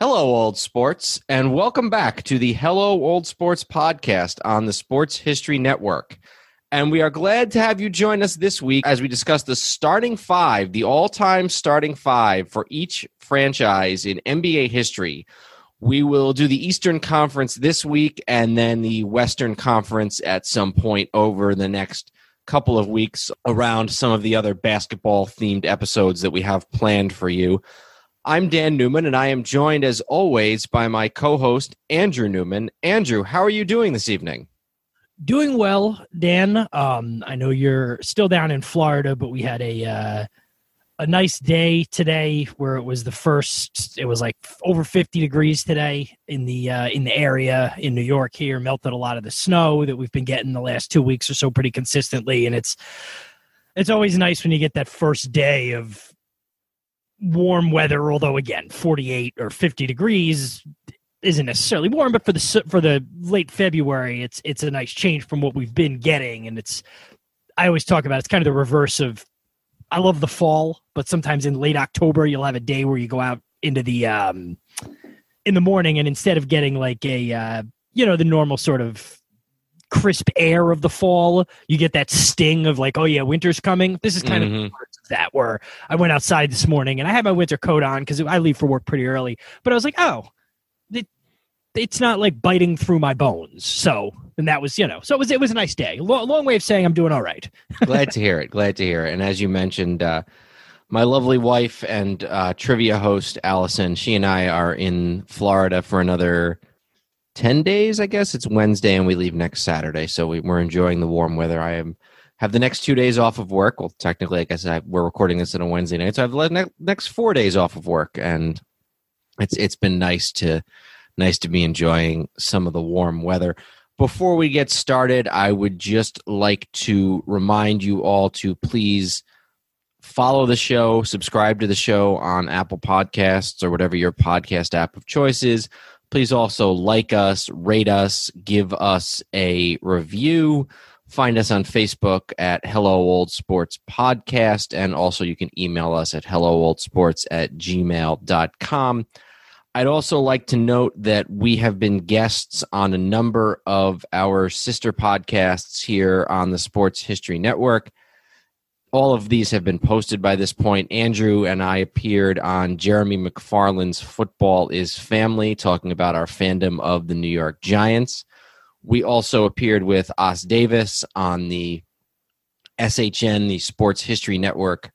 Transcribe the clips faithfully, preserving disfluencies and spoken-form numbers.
Hello, Old Sports, and welcome back to the Hello, Old Sports podcast on the Sports History Network. And we are glad to have you join us this week as we discuss the starting five, the all-time starting five for each franchise in N B A history. We will do the Eastern Conference this week and then the Western Conference at some point over the next couple of weeks around some of the other basketball-themed episodes that we have planned for you. I'm Dan Newman, and I am joined, as always, by my co-host, Andrew Newman. Andrew, how are you doing this evening? Doing well, Dan. Um, I know you're still down in Florida, but we had a uh, a nice day today where it was the first, it was like over fifty degrees today in the, uh, in the area in New York here. Melted a lot of the snow that we've been getting the last two weeks or so pretty consistently, and it's it's always nice when you get that first day of warm weather, although again, forty-eight or fifty degrees isn't necessarily warm, but for the for the late February, it's it's a nice change from what we've been getting, and it's I always talk about it's kind of the reverse of I love the fall, but sometimes in late October you'll have a day where you go out into the um, in the morning, and instead of getting like a uh, you know the normal sort of crisp air of the fall, you get that sting of like, oh yeah, winter's coming. This is kind mm-hmm. of that where I went outside this morning and I had my winter coat on because I leave for work pretty early, but I was like, oh, it, it's not like biting through my bones. So, and that was, you know, so it was, it was a nice day. Long, long way of saying I'm doing all right. Glad to hear it. Glad to hear it. And as you mentioned, uh, my lovely wife and uh, trivia host, Allison, she and I are in Florida for another ten days, I guess. It's Wednesday and we leave next Saturday. So we, we're enjoying the warm weather. I am have the next two days off of work. Well, technically, like I said, we're recording this on a Wednesday night, so I have the ne- next four days off of work, and it's it's been nice to nice to be enjoying some of the warm weather. Before we get started, I would just like to remind you all to please follow the show, subscribe to the show on Apple Podcasts or whatever your podcast app of choice is. Please also like us, rate us, give us a review. Find us on Facebook at Hello Old Sports Podcast, and also you can email us at hello old sports at gmail dot com. I'd also like to note that we have been guests on a number of our sister podcasts here on the Sports History Network. All of these have been posted by this point. Andrew and I appeared on Jeremy McFarland's Football is Family, talking about our fandom of the New York Giants. We also appeared with Os Davis on the S H N, the Sports History Network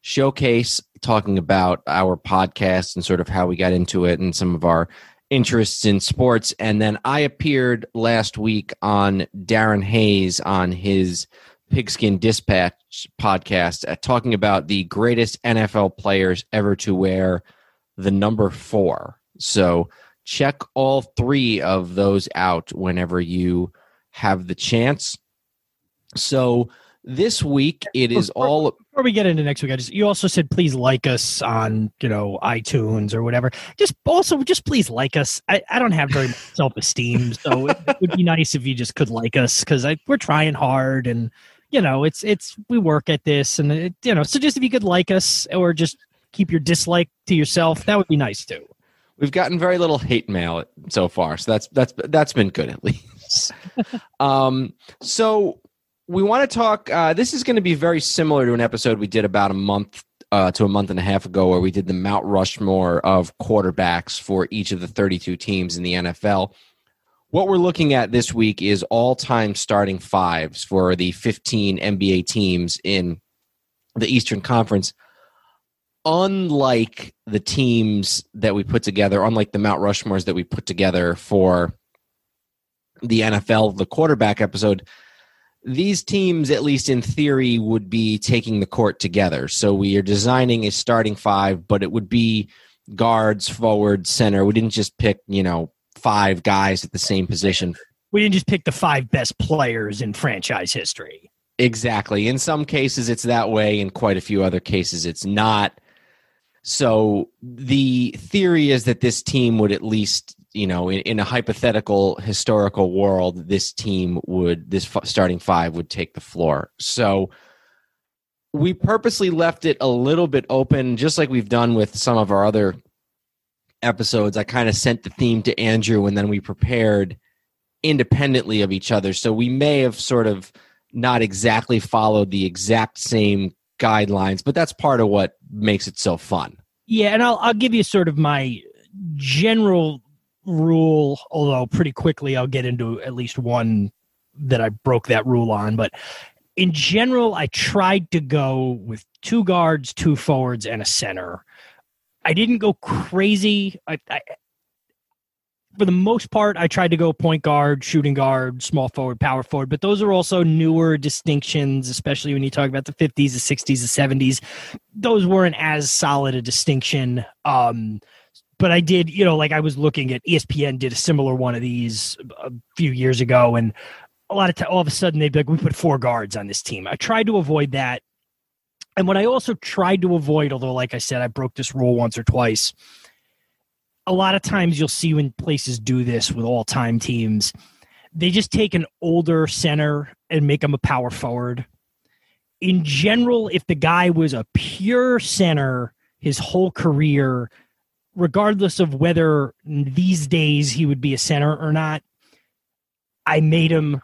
Showcase, talking about our podcast and sort of how we got into it and some of our interests in sports. And then I appeared last week on Darren Hayes on his Pigskin Dispatch podcast, uh, talking about the greatest N F L players ever to wear the number four. So check all three of those out whenever you have the chance. So this week it is before, all before we get into next week. I just you also said please like us on you know iTunes or whatever. Just also just please like us. I, I don't have very much self-esteem, so it, it would be nice if you just could like us because we're trying hard and you know it's it's we work at this and it, you know so just if you could like us or just keep your dislike to yourself, that would be nice too. We've gotten very little hate mail so far, so that's that's that's been good at least. um, so we want to talk. Uh, this is going to be very similar to an episode we did about a month uh, to a month and a half ago, where we did the Mount Rushmore of quarterbacks for each of the thirty-two teams in the N F L. What we're looking at this week is all-time starting fives for the fifteen N B A teams in the Eastern Conference. Unlike the teams that we put together, unlike the Mount Rushmores that we put together for the N F L, the quarterback episode, these teams, at least in theory, would be taking the court together. So we are designing a starting five, but it would be guards, forward, center. We didn't just pick, you know, five guys at the same position. We didn't just pick the five best players in franchise history. Exactly. In some cases, it's that way. In quite a few other cases, it's not. So the theory is that this team would at least, you know, in, in a hypothetical historical world, this team would, this f- starting five would take the floor. So we purposely left it a little bit open, just like we've done with some of our other episodes. I kind of sent the theme to Andrew, and then we prepared independently of each other. So we may have sort of not exactly followed the exact same guidelines, but that's part of what makes it so fun. Yeah, and I'll, I'll give you sort of my general rule, although pretty quickly I'll get into at least one that I broke that rule on. But in general, I tried to go with two guards, two forwards, and a center. I didn't go crazy. I, I, for the most part, I tried to go point guard, shooting guard, small forward, power forward. But those are also newer distinctions, especially when you talk about the fifties, the sixties, the seventies. Those weren't as solid a distinction. Um, but I did, you know, like I was looking at E S P N did a similar one of these a few years ago, and a lot of time, all of a sudden, they'd be like, we put four guards on this team. I tried to avoid that. And what I also tried to avoid, although, like I said, I broke this rule once or twice, a lot of times you'll see when places do this with all-time teams, they just take an older center and make him a power forward. In general, if the guy was a pure center his whole career, regardless of whether these days he would be a center or not, I made him,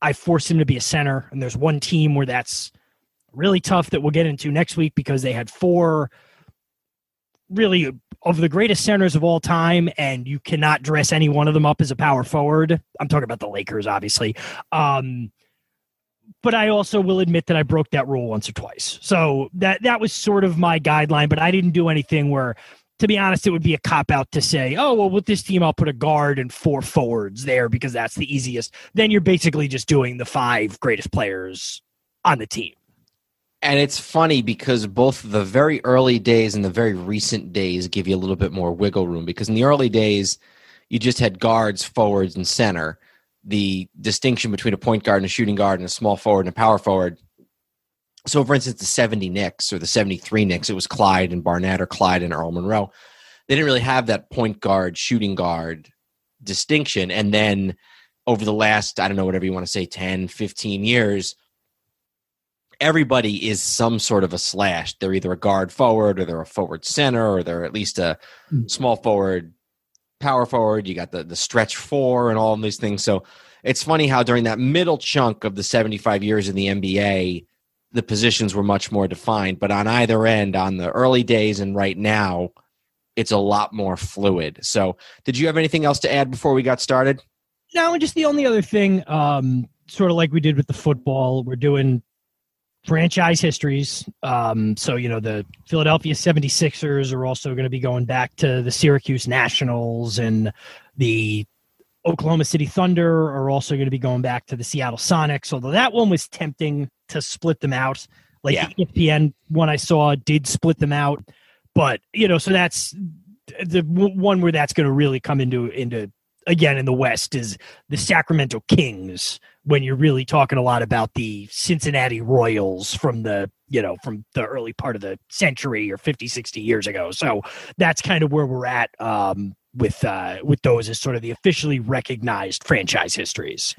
I forced him to be a center. And there's one team where that's really tough that we'll get into next week, because they had four really of the greatest centers of all time, and you cannot dress any one of them up as a power forward. I'm talking about the Lakers, obviously. Um, but I also will admit that I broke that rule once or twice. So that, that was sort of my guideline, but I didn't do anything where, to be honest, it would be a cop-out to say, oh, well, with this team, I'll put a guard and four forwards there because that's the easiest. Then you're basically just doing the five greatest players on the team. And it's funny because both the very early days and the very recent days give you a little bit more wiggle room, because in the early days, you just had guards, forwards, and center. The distinction between a point guard and a shooting guard and a small forward and a power forward. So, for instance, the seventy Knicks or the seventy-three Knicks, it was Clyde and Barnett or Clyde and Earl Monroe. They didn't really have that point guard, shooting guard distinction. And then over the last, I don't know, whatever you want to say, ten, fifteen years, everybody is some sort of a slash. They're either a guard forward or they're a forward center or they're at least a small forward, power forward. You got the, the stretch four and all of these things. So it's funny how during that middle chunk of the seventy-five years in the N B A, the positions were much more defined, but on either end, on the early days and right now, it's a lot more fluid. So did you have anything else to add before we got started? No, and just the only other thing, um, sort of like we did with the football, we're doing franchise histories. Um, so, you know, the Philadelphia seventy-sixers are also going to be going back to the Syracuse Nationals, and the Oklahoma City Thunder are also going to be going back to the Seattle Sonics, although that one was tempting to split them out. Like yeah. The E S P N one I saw did split them out, but you know, so that's the one where that's going to really come into into again in the West is the Sacramento Kings, when you're really talking a lot about the Cincinnati Royals from the, you know, from the early part of the century or fifty, sixty years ago. So that's kind of where we're at um, with uh, with those as sort of the officially recognized franchise histories.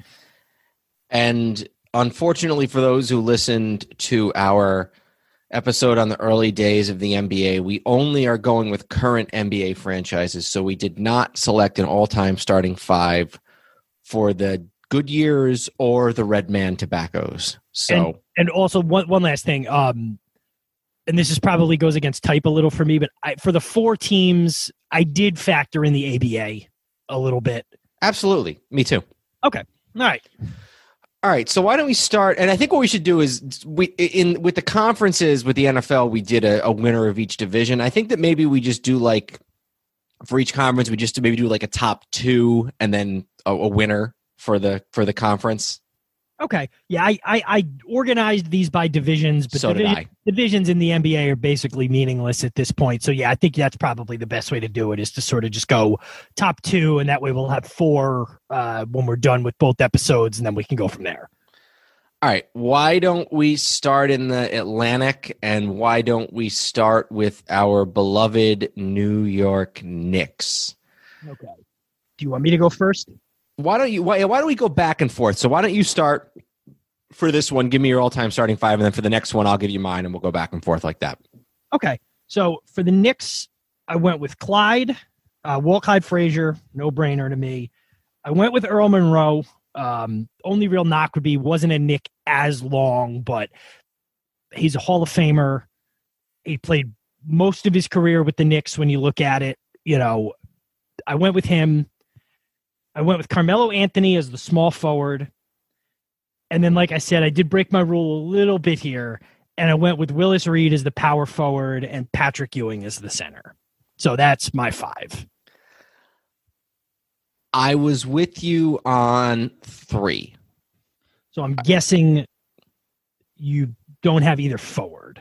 And unfortunately, for those who listened to our episode on the early days of the N B A, we only are going with current N B A franchises. So we did not select an all-time starting five for the Goodyears or the Red Man Tobaccos. So, and, and also one one last thing, um, and this is probably goes against type a little for me, but I, for the four teams, I did factor in the A B A a little bit. Absolutely. Me too. Okay. All right. All right, so why don't we start? And I think what we should do is we in with the conferences with the N F L, we did a, a winner of each division. I think that maybe we just do like for each conference, we just maybe do like a top two and then a, a winner for the for the conference. Okay. Yeah, I, I, I organized these by divisions, but so division, did I. divisions in the N B A are basically meaningless at this point. So, yeah, I think that's probably the best way to do it is to sort of just go top two, and that way we'll have four uh, when we're done with both episodes, and then we can go from there. All right. Why don't we start in the Atlantic, and why don't we start with our beloved New York Knicks? Okay. Do you want me to go first? Why don't you? Why, why don't we go back and forth? So why don't you start for this one? Give me your all-time starting five, and then for the next one, I'll give you mine, and we'll go back and forth like that. Okay. So for the Knicks, I went with Clyde, uh, Walt Clyde Frazier, no-brainer to me. I went with Earl Monroe. Um, only real knock would be wasn't a Knick as long, but he's a Hall of Famer. He played most of his career with the Knicks. When you look at it, you know, I went with him. I went with Carmelo Anthony as the small forward. And then, like I said, I did break my rule a little bit here. And I went with Willis Reed as the power forward and Patrick Ewing as the center. So that's my five. I was with you on three. So I'm guessing you don't have either forward.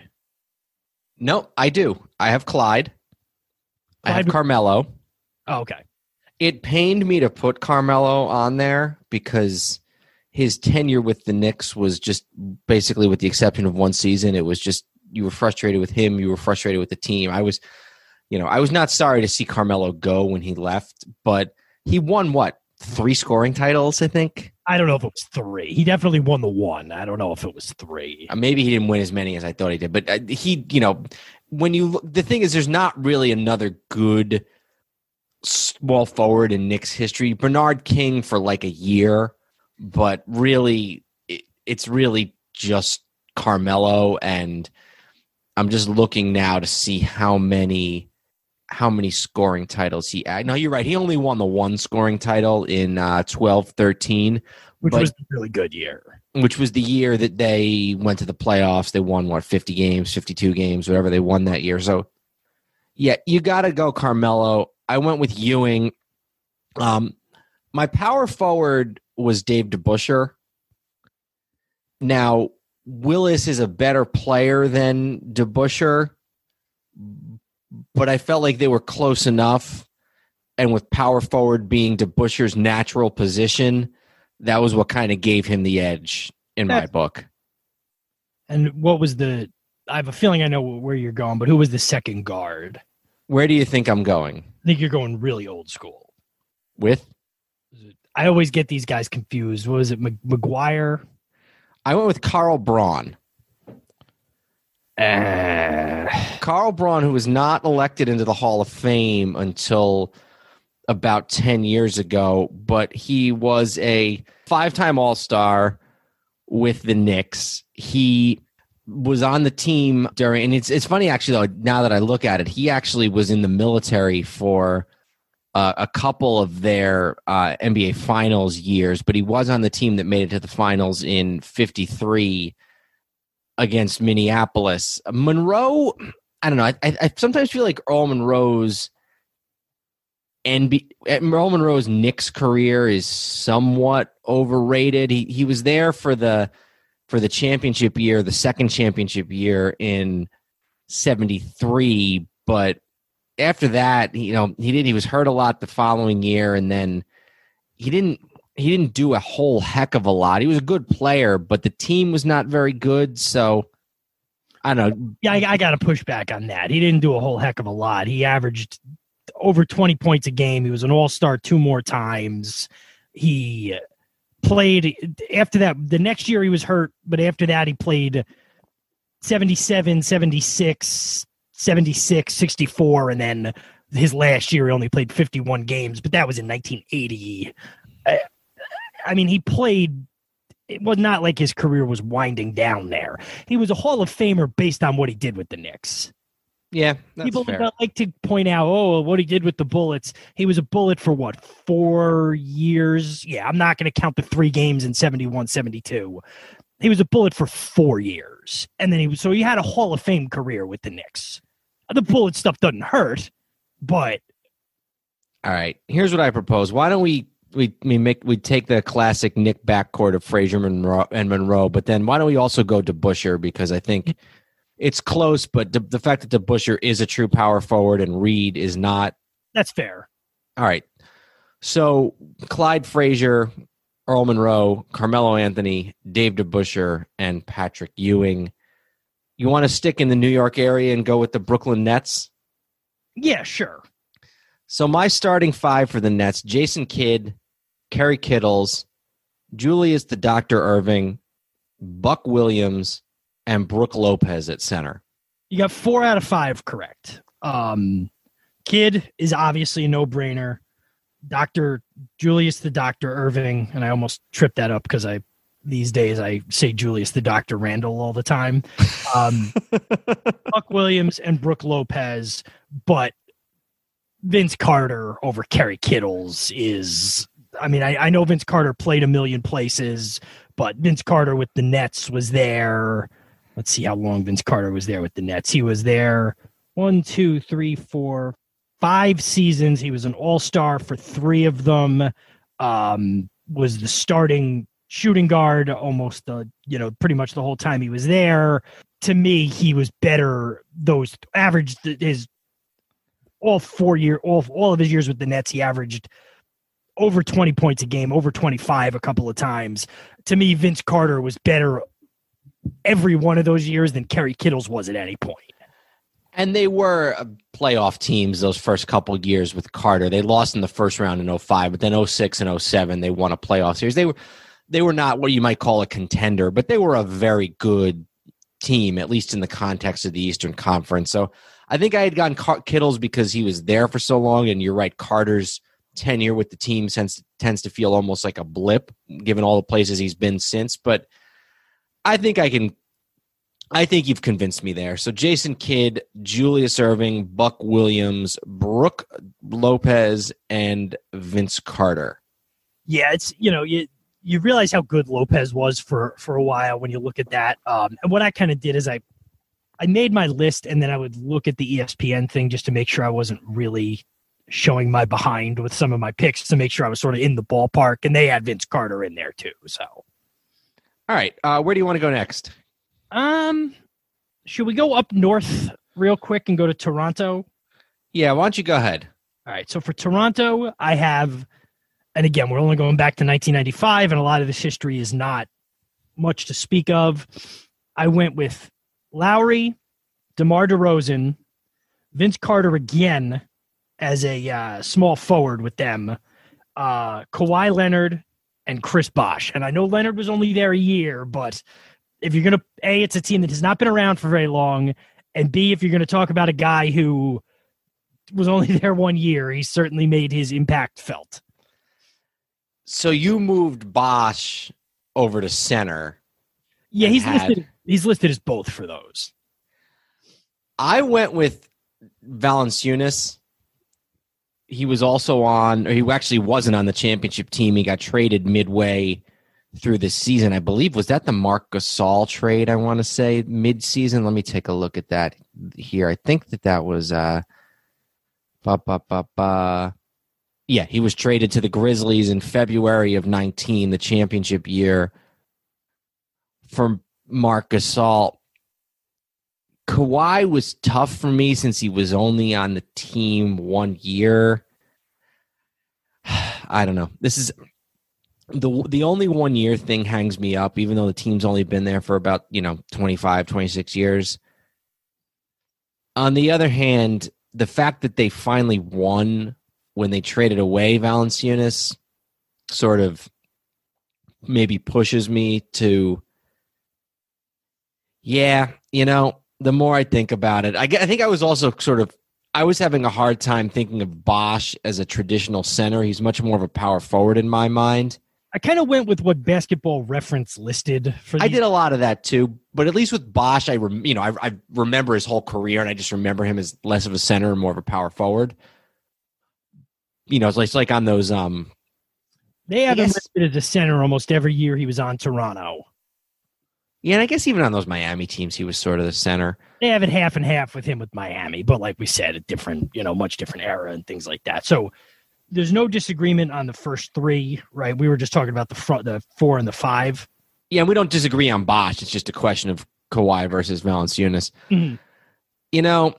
No, I do. I have Clyde. Clyde I have Carmelo. Oh, okay. It pained me to put Carmelo on there because his tenure with the Knicks was just basically, with the exception of one season, it was just you were frustrated with him, you were frustrated with the team. I was, you know, I was not sorry to see Carmelo go when he left, but he won what? Three scoring titles, I think. I don't know if it was three. He definitely won the one. I don't know if it was three. Maybe he didn't win as many as I thought he did, but he, you know, when you look, the thing is, there's not really another good small forward in Knicks history. Bernard King for like a year, but really it, it's really just Carmelo. And I'm just looking now to see how many how many scoring titles he had. No, you're right. He only won the one scoring title in uh, twelve thirteen. Which but, was a really good year. Which was the year that they went to the playoffs. They won, what, fifty games, fifty-two games, whatever they won that year. So, yeah, you got to go Carmelo. I went with Ewing. Um, my power forward was Dave DeBusschere. Now, Willis is a better player than DeBusschere, but I felt like they were close enough. And with power forward being DeBusschere's natural position, that was what kind of gave him the edge in my That's, book. And what was the – I have a feeling I know where you're going, but who was the second guard? Where do you think I'm going? I think you're going really old school. With? I always get these guys confused. What was it, McGuire? I went with Carl Braun. Uh, Carl Braun, who was not elected into the Hall of Fame until about ten years ago, but he was a five-time All-Star with the Knicks. He was on the team during, and it's it's funny actually though, now that I look at it, he actually was in the military for uh, a couple of their uh, N B A Finals years, but he was on the team that made it to the finals in fifty-three against Minneapolis. Monroe, I don't know, I, I sometimes feel like Earl Monroe's N B A, Earl Monroe's Knicks career is somewhat overrated. He he was there for the for the championship year, the second championship year in seventy-three. But after that, you know, he didn't, he was hurt a lot the following year. And then he didn't, he didn't do a whole heck of a lot. He was a good player, but the team was not very good. So I don't know. Yeah. I, I got to push back on that. He didn't do a whole heck of a lot. He averaged over twenty points a game. He was an all-star two more times. He played after that, the next year he was hurt, but after that he played seventy-seven, seventy-six, seventy-six, sixty-four, and then his last year he only played fifty-one games, but that was in nineteen eighty. I, I mean, he played, it was not like his career was winding down there. He was a Hall of Famer based on what he did with the Knicks. Yeah, that's people fair. Like to point out, oh, what he did with the Bullets. He was a Bullet for what, four years? Yeah, I'm not going to count the three games in seventy-one, seventy-two. He was a Bullet for four years, and then he was, so he had a Hall of Fame career with the Knicks. The Bullet stuff doesn't hurt, but all right. Here's what I propose: why don't we we we make we take the classic Nick backcourt of Frazier Monroe, and Monroe, but then why don't we also go DeBusschere, because I think it's close, but the, the fact that DeBusschere is a true power forward and Reed is not. That's fair. All right. So Clyde Frazier, Earl Monroe, Carmelo Anthony, Dave DeBusschere, and Patrick Ewing. You want to stick in the New York area and go with the Brooklyn Nets? Yeah, sure. So my starting five for the Nets: Jason Kidd, Kerry Kittles, Julius the Doctor Erving, Buck Williams, and Brooke Lopez at center. You got four out of five correct. Um, Kidd is obviously a no-brainer. Doctor Julius the Doctor Erving, and I almost tripped that up because I these days I say Julius the Doctor Randall all the time. Um, Buck Williams and Brooke Lopez, but Vince Carter over Kerry Kittles is, I mean, I, I know Vince Carter played a million places, but Vince Carter with the Nets was there. Let's see how long Vince Carter was there with the Nets. He was there one, two, three, four, five seasons. He was an all-star for three of them. Um, was the starting shooting guard almost, uh, you know, pretty much the whole time he was there. To me, he was better. Those averaged his all four year, all all of his years with the Nets. He averaged over twenty points a game, over twenty-five a couple of times. To me, Vince Carter was better every one of those years than Kerry Kittles was at any point. And they were playoff teams those first couple of years with Carter. They lost in the first round in oh five, but then oh six and oh seven, they won a playoff series. They were they were not what you might call a contender, but they were a very good team, at least in the context of the Eastern Conference. So I think I had gotten Car- Kittles because he was there for so long, and you're right, Carter's tenure with the team tends, tends to feel almost like a blip, given all the places he's been since. But I think I can... I think you've convinced me there. So Jason Kidd, Julius Erving, Buck Williams, Brooke Lopez, and Vince Carter. Yeah, it's, you know, you you realize how good Lopez was for, for a while when you look at that. Um, and what I kind of did is I I made my list, and then I would look at the E S P N thing just to make sure I wasn't really showing my behind with some of my picks, to make sure I was sort of in the ballpark. And they had Vince Carter in there too. So, all right, uh, where do you want to go next? Um, should we go up north real quick and go to Toronto? Yeah, why don't you go ahead? All right, so for Toronto, I have, and again, we're only going back to nineteen ninety-five, and a lot of this history is not much to speak of. I went with Lowry, DeMar DeRozan, Vince Carter again as a uh, small forward with them, uh, Kawhi Leonard, and Chris Bosh. And I know Leonard was only there a year, but... if you're going to, A, it's a team that has not been around for very long, and B, if you're going to talk about a guy who was only there one year, he certainly made his impact felt. So you moved Bosh over to center. Yeah, he's had, listed He's listed as both for those. I went with Valanciunas. He was also on, or he actually wasn't on the championship team. He got traded midway through this season, I believe. Was that the Marc Gasol trade, I want to say, mid-season? Let me take a look at that here. I think that that was... Uh, bah, bah, bah, bah. Yeah, he was traded to the Grizzlies in February of nineteen, the championship year, for Marc Gasol. Kawhi was tough for me since he was only on the team one year. I don't know. This is... The the only one-year thing hangs me up, even though the team's only been there for about, you know, twenty-five, twenty-six years. On the other hand, the fact that they finally won when they traded away Valanciunas sort of maybe pushes me to, yeah, you know, the more I think about it, I, I think I was also sort of, I was having a hard time thinking of Bosh as a traditional center. He's much more of a power forward in my mind. I kind of went with what Basketball Reference listed for. These. I did a lot of that too, but at least with Bosh, I rem- you know I, I remember his whole career, and I just remember him as less of a center and more of a power forward. You know, it's like, it's like on those. Um, they had him listed as a center almost every year he was on Toronto. Yeah, and I guess even on those Miami teams, he was sort of the center. They have it half and half with him with Miami, but like we said, a different, you know, much different era and things like that. So there's no disagreement on the first three, right? We were just talking about the front, the four and the five. Yeah, and we don't disagree on Bosh. It's just a question of Kawhi versus Valanciunas. Mm-hmm. You know,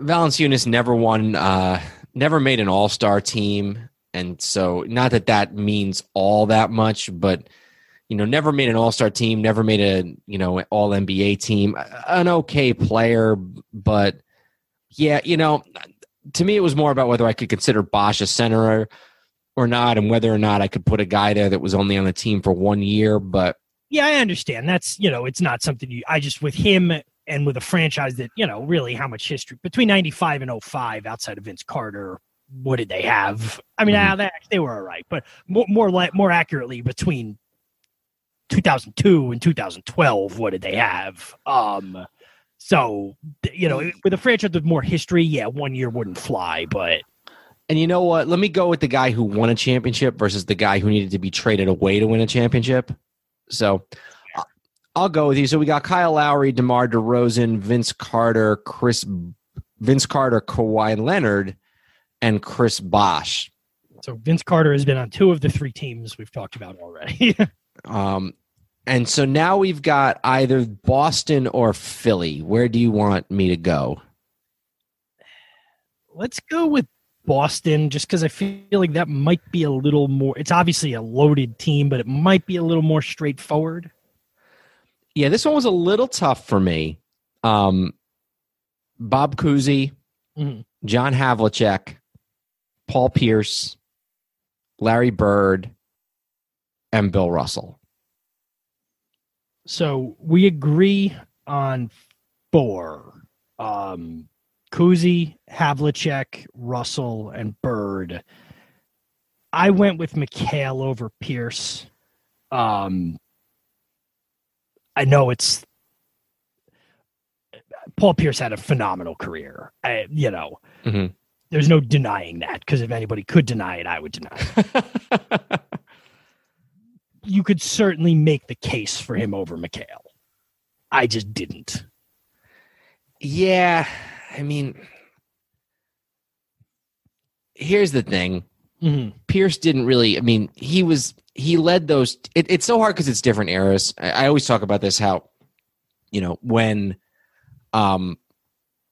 Valanciunas never won, uh, never made an all-star team. And so not that that means all that much, but, you know, never made an all-star team, never made a, you know, all N B A team, an okay player. But yeah, you know, to me, it was more about whether I could consider Bosh a center or not, and whether or not I could put a guy there that was only on the team for one year. But yeah, I understand. That's, you know, it's not something you, I just with him and with a franchise that, you know, really how much history between ninety-five and oh five outside of Vince Carter, what did they have? I mean, mm-hmm. they, they were all right, but more, more like more accurately between two thousand two and two thousand twelve, what did they have? Um, so, you know, with a franchise with more history, yeah, one year wouldn't fly, but. And you know what? Let me go with the guy who won a championship versus the guy who needed to be traded away to win a championship. So I'll go with you. So we got Kyle Lowry, DeMar DeRozan, Vince Carter, Chris, Vince Carter, Kawhi Leonard, and Chris Bosh. So Vince Carter has been on two of the three teams we've talked about already. um, and so now we've got either Boston or Philly. Where do you want me to go? Let's go with Boston, just because I feel like that might be a little more. It's obviously a loaded team, but it might be a little more straightforward. Yeah, this one was a little tough for me. Um, Bob Cousy, mm-hmm. John Havlicek, Paul Pierce, Larry Bird, and Bill Russell. So we agree on four. Um, Cousy, Havlicek, Russell, and Bird. I went with McHale over Pierce. Um I know it's Paul Pierce had a phenomenal career. I, you know, mm-hmm. there's no denying that, because if anybody could deny it, I would deny it. You could certainly make the case for him over McHale. I just didn't. Yeah. I mean, here's the thing. Mm-hmm. Pierce didn't really, I mean, he was, he led those, it, it's so hard because it's different eras. I, I always talk about this, how, you know, when, um,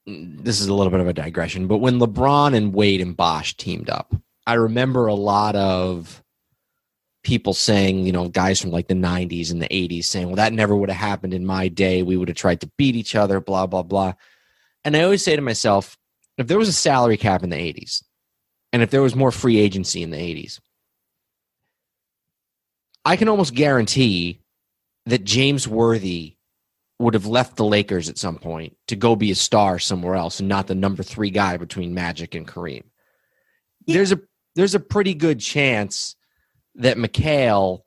this is a little bit of a digression, but when LeBron and Wade and Bosh teamed up, I remember a lot of people saying, you know, guys from like the nineties and the eighties saying, well, that never would have happened in my day. We would have tried to beat each other, blah, blah, blah. And I always say to myself, if there was a salary cap in the eighties, and if there was more free agency in the eighties, I can almost guarantee that James Worthy would have left the Lakers at some point to go be a star somewhere else and not the number three guy between Magic and Kareem. Yeah. There's a there's a pretty good chance that McHale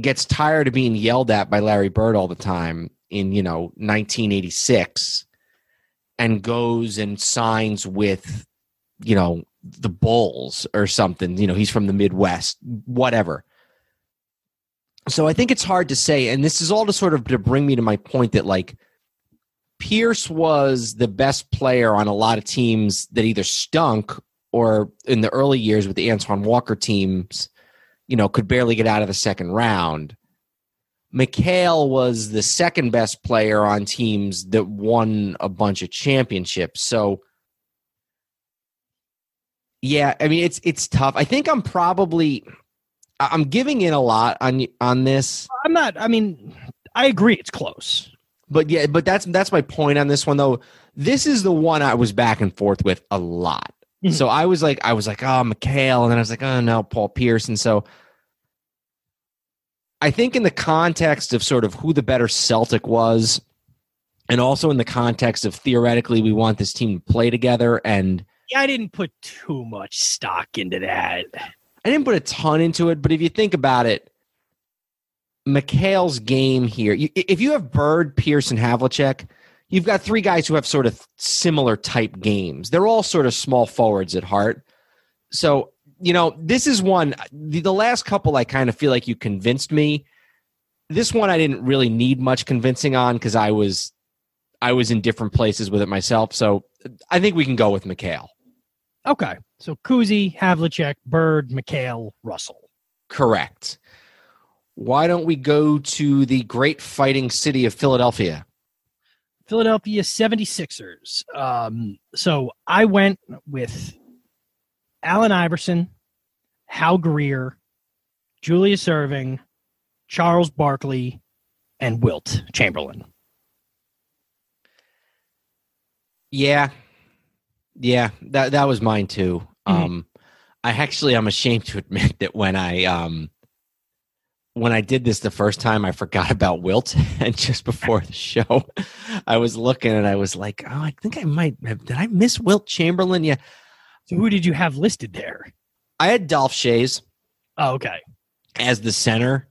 gets tired of being yelled at by Larry Bird all the time in, you know, nineteen eighty-six and goes and signs with, you know, the Bulls or something. You know, he's from the Midwest, whatever. So I think it's hard to say, and this is all to sort of to bring me to my point that, like, Pierce was the best player on a lot of teams that either stunk or in the early years with the Antoine Walker teams, you know, could barely get out of the second round. McHale was the second best player on teams that won a bunch of championships. So, yeah, I mean, it's it's tough. I think I'm probably I'm giving in a lot on on this. I'm not. I mean, I agree, it's close. But yeah, but that's that's my point on this one though. This is the one I was back and forth with a lot. Mm-hmm. So I was like, I was like, oh, McHale, and then I was like, oh no, Paul Pierce, and so. I think in the context of sort of who the better Celtic was, and also in the context of theoretically we want this team to play together, and yeah, I didn't put too much stock into that. I didn't put a ton into it, but if you think about it, McHale's game here, you, if you have Bird, Pierce, and Havlicek, you've got three guys who have sort of similar type games. They're all sort of small forwards at heart. So, you know, this is one, the, the last couple I kind of feel like you convinced me. This one I didn't really need much convincing on because I was I was in different places with it myself. So I think we can go with McHale. Okay. So Kuzi, Havlicek, Bird, McHale, Russell. Correct. Why don't we go to the great fighting city of Philadelphia? Philadelphia seventy-sixers. Um, so I went with Allen Iverson, Hal Greer, Julius Erving, Charles Barkley, and Wilt Chamberlain. Yeah. Yeah, that that was mine too. Mm-hmm. Um, I actually I'm ashamed to admit that when I um, when I did this the first time, I forgot about Wilt, and just before the show, I was looking and I was like, oh, I think I might have, did I miss Wilt Chamberlain? Yeah. So who did you have listed there? I had Dolph Schayes. Oh, okay. As the center,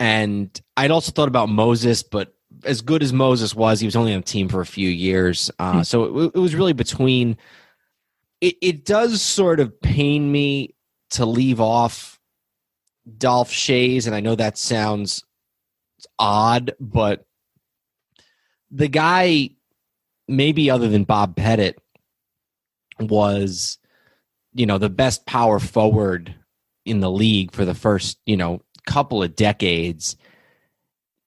and I'd also thought about Moses, but as good as Moses was, he was only on the team for a few years. Uh, so it, it was really between. It, it does sort of pain me to leave off Dolph Schayes, and I know that sounds odd, but the guy, maybe other than Bob Pettit, was, you know, the best power forward in the league for the first, you know, couple of decades.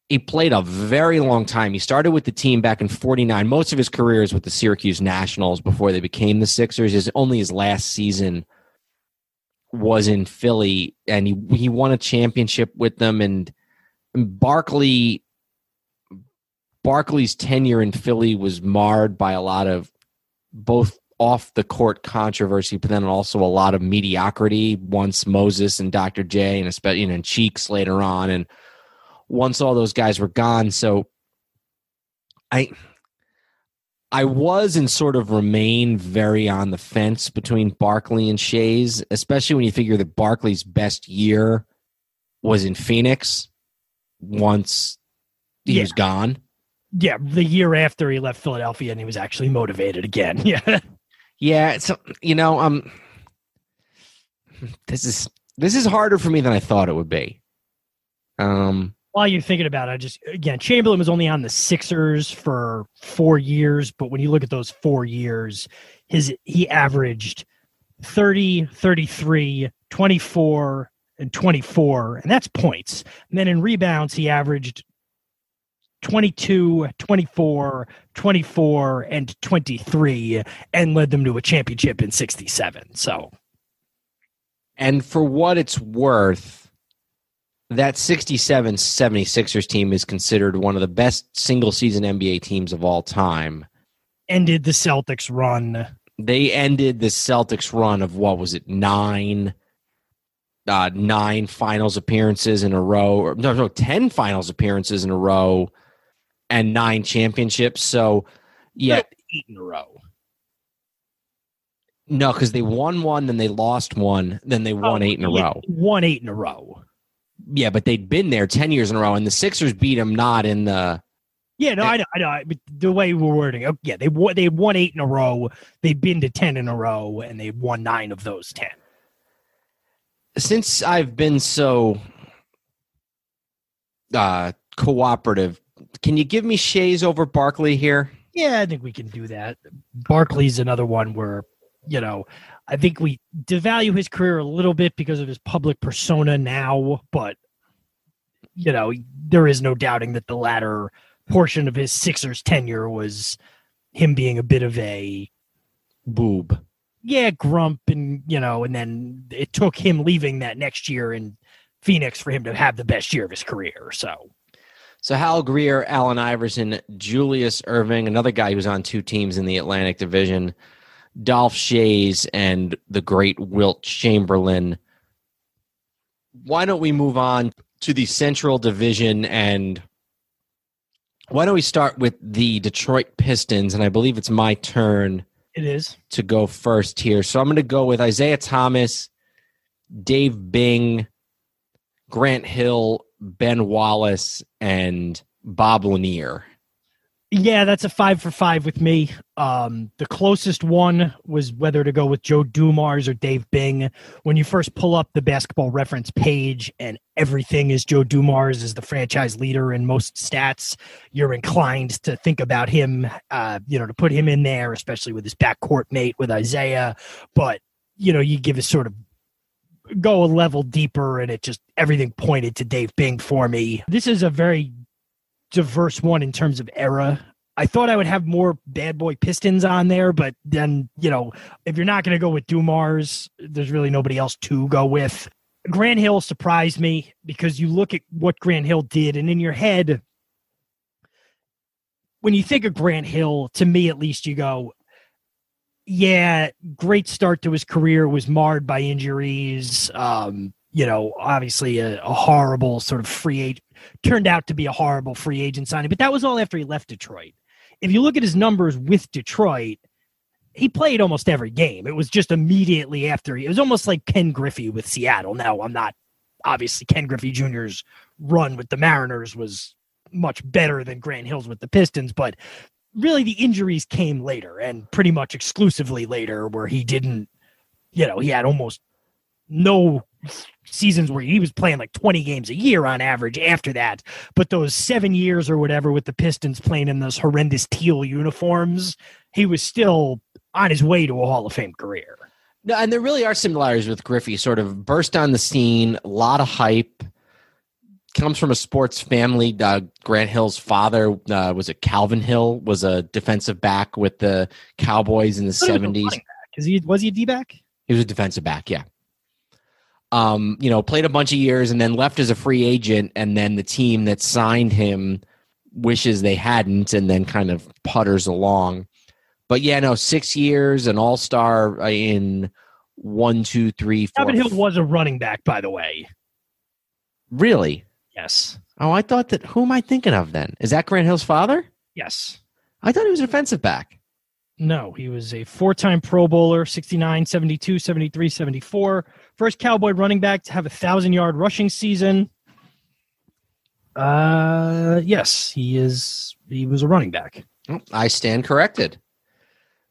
He played a very long time. He started with the team back in forty-nine. Most of his career is with the Syracuse Nationals before they became the Sixers. His, only his last season was in Philly, and he, he won a championship with them. And, and Barkley, Barkley's tenure in Philly was marred by a lot of both off-the-court controversy, but then also a lot of mediocrity once Moses and Doctor J and, especially, you know, and Cheeks later on, and once all those guys were gone. So I I was and sort of remain very on the fence between Barkley and Schayes, especially when you figure that Barkley's best year was in Phoenix once he yeah. was gone. Yeah, the year after he left Philadelphia and he was actually motivated again. Yeah. Yeah, so, you know, um this is this is harder for me than I thought it would be. Um While you're thinking about it, I just, again, Chamberlain was only on the Sixers for four years, but when you look at those four years, his he averaged thirty, thirty-three, twenty-four, and twenty-four, and that's points. And then in rebounds, he averaged twenty-two, twenty-four, twenty-four, and twenty-three, and led them to a championship in sixty-seven. So, and for what it's worth, that sixty-seven 76ers team is considered one of the best single-season N B A teams of all time. Ended the Celtics run. They ended the Celtics run of, what was it, nine, uh, nine finals appearances in a row. Or, no, no, ten finals appearances in a row and nine championships. So, yeah. No, eight in a row. No, because they won one, then they lost one, then they won oh, eight in a row. Won eight in a row. Yeah, but they'd been there ten years in a row, and the Sixers beat them not in the. Yeah, no, I know, I know. But the way we're wording, oh, yeah, they won, they won eight in a row. They'd been to ten in a row, and they won nine of those ten. Since I've been so uh, cooperative, can you give me Schayes over Barkley here? Yeah, I think we can do that. Barkley's another one where, you know, I think we devalue his career a little bit because of his public persona now, but, you know, there is no doubting that the latter portion of his Sixers tenure was him being a bit of a boob. Yeah, grump, and, you know, and then it took him leaving that next year in Phoenix for him to have the best year of his career, so. So Hal Greer, Allen Iverson, Julius Erving, another guy who's on two teams in the Atlantic Division, Dolph Schayes, and the great Wilt Chamberlain. Why don't we move on to the Central Division, and why don't we start with the Detroit Pistons? And I believe it's my turn. It is. To go first here. So I'm going to go with Isaiah Thomas, Dave Bing, Grant Hill, Ben Wallace, and Bob Lanier. Yeah, that's a five for five with me. Um, the closest one was whether to go with Joe Dumars or Dave Bing. When you first pull up the Basketball Reference page and everything is Joe Dumars is the franchise leader in most stats, you're inclined to think about him, uh, you know, to put him in there, especially with his backcourt mate with Isaiah. But, you know, you give a sort of go a level deeper and it just everything pointed to Dave Bing for me. This is a very diverse one in terms of era. I thought I would have more Bad Boy Pistons on there, but then, you know, if you're not going to go with Dumars, there's really nobody else to go with. Grant Hill surprised me because you look at what Grant Hill did, and in your head, when you think of Grant Hill, to me at least, you go, yeah, great start to his career, was marred by injuries, um, you know, obviously a, a horrible sort of free agent, turned out to be a horrible free agent signing, but that was all after he left Detroit. If you look at his numbers with Detroit, he played almost every game. It was just immediately after. He, it was almost like Ken Griffey with Seattle. Now, I'm not, obviously Ken Griffey Junior's run with the Mariners was much better than Grant Hill's with the Pistons, but really the injuries came later and pretty much exclusively later where he didn't, you know, he had almost no seasons where he was playing like twenty games a year on average after that. But those seven years or whatever with the Pistons playing in those horrendous teal uniforms, he was still on his way to a Hall of Fame career. No, and there really are similarities with Griffey, sort of burst on the scene, a lot of hype, comes from a sports family. Uh, Grant Hill's father, uh, was it Calvin Hill, was a defensive back with the Cowboys in the seventies. Is he, was he a D-back? He was a defensive back, yeah. Um, you know, played a bunch of years and then left as a free agent, and then the team that signed him wishes they hadn't and then kind of putters along. But yeah, no, six years, an all-star in one, two, three, four. Kevin Hill was a running back, by the way. Really? Yes. Oh, I thought that, who am I thinking of then? Is that Grant Hill's father? Yes. I thought he was a defensive back. No, he was a four-time Pro Bowler, sixty-nine, seventy-two, seventy-three, seventy-four. First Cowboy running back to have a one thousand-yard rushing season. Uh, yes, he is. He was a running back. I stand corrected.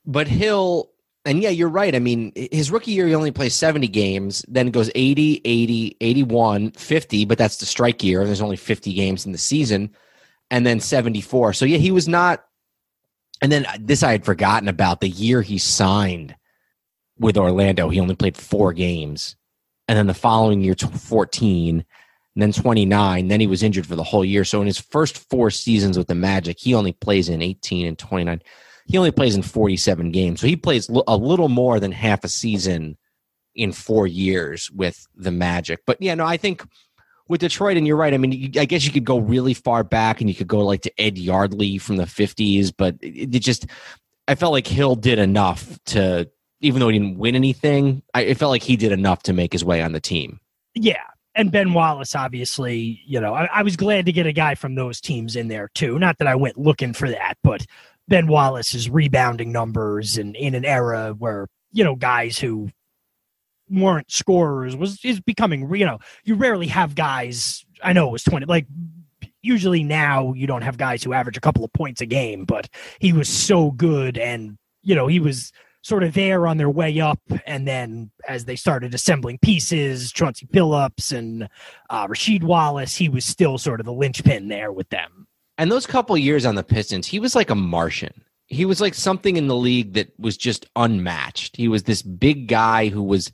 But Hill, and yeah, you're right. I mean, his rookie year, he only plays seventy games. Then it goes eighty, eighty, eighty-one, fifty, but that's the strike year. And there's only fifty games in the season. And then seventy-four. So, yeah, he was not. And then this I had forgotten about, the year he signed with Orlando, he only played four games. And then the following year, fourteen, and then twenty-nine. Then he was injured for the whole year. So in his first four seasons with the Magic, he only plays in eighteen and twenty-nine. He only plays in forty-seven games. So he plays a little more than half a season in four years with the Magic. But, yeah, no, I think with Detroit, and you're right, I mean, I guess you could go really far back and you could go like to Ed Yardley from the fifties, but it just, I felt like Hill did enough to, even though he didn't win anything, I, it felt like he did enough to make his way on the team. Yeah. And Ben Wallace, obviously, you know, I, I was glad to get a guy from those teams in there too. Not that I went looking for that, but Ben Wallace's rebounding numbers and in an era where, you know, guys who weren't scorers was is becoming, you know, you rarely have guys, I know it was twenty, like usually now you don't have guys who average a couple of points a game, but he was so good and, you know, he was sort of there on their way up. And then as they started assembling pieces, Chauncey Billups and uh, Rasheed Wallace, he was still sort of the linchpin there with them. And those couple years on the Pistons, he was like a Martian. He was like something in the league that was just unmatched. He was this big guy who was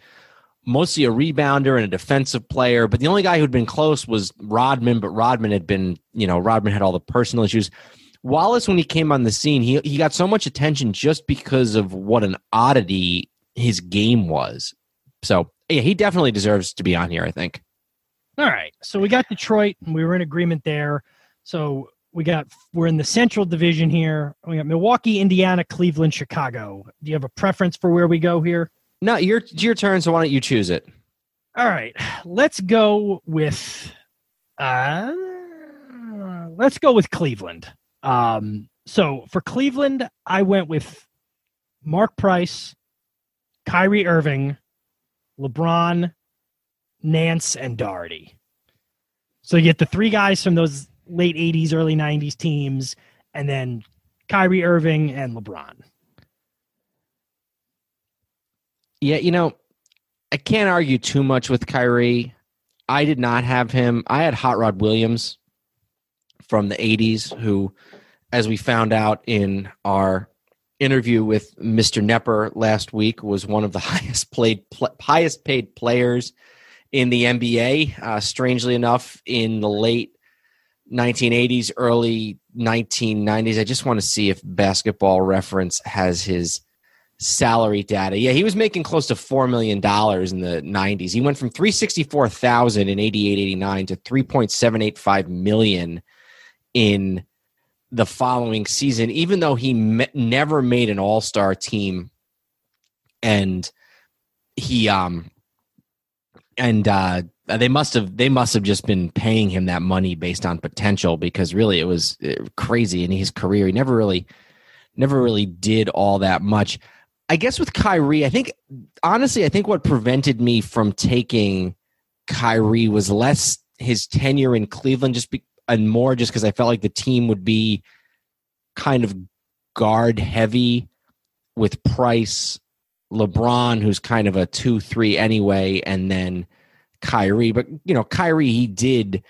mostly a rebounder and a defensive player, but the only guy who'd been close was Rodman, but Rodman had been, you know, Rodman had all the personal issues. Wallace, when he came on the scene, he he got so much attention just because of what an oddity his game was. So, yeah, he definitely deserves to be on here, I think. All right. So we got Detroit, and we were in agreement there. So we got, we're in the Central Division here. We got Milwaukee, Indiana, Cleveland, Chicago. Do you have a preference for where we go here? No, your, it's your turn, so why don't you choose it? All right. Let's go with uh, let's go with Cleveland. Um, so for Cleveland, I went with Mark Price, Kyrie Irving, LeBron, Nance, and Daugherty. So you get the three guys from those late eighties, early nineties teams, and then Kyrie Irving and LeBron. Yeah, you know, I can't argue too much with Kyrie. I did not have him. I had Hot Rod Williams from the eighties, who, as we found out in our interview with Mister Nepper last week, was one of the highest played, pl- highest paid players in the N B A. Uh, strangely enough, in the late nineteen eighties, early nineteen nineties. I just want to see if Basketball Reference has his salary data. Yeah, he was making close to four million dollars in the nineties. He went from three hundred sixty-four thousand dollars in eighty-eight eighty-nine to three point seven eight five million dollars in the following season, even though he me- never made an all-star team. And he, um, and, uh, they must have, they must have just been paying him that money based on potential, because really it was crazy in his career. He never really, never really did all that much. I guess with Kyrie, I think, honestly, I think what prevented me from taking Kyrie was less his tenure in Cleveland, just be, and more just because I felt like the team would be kind of guard heavy with Price, LeBron, who's kind of a two three anyway, and then Kyrie. But, you know, Kyrie, he did,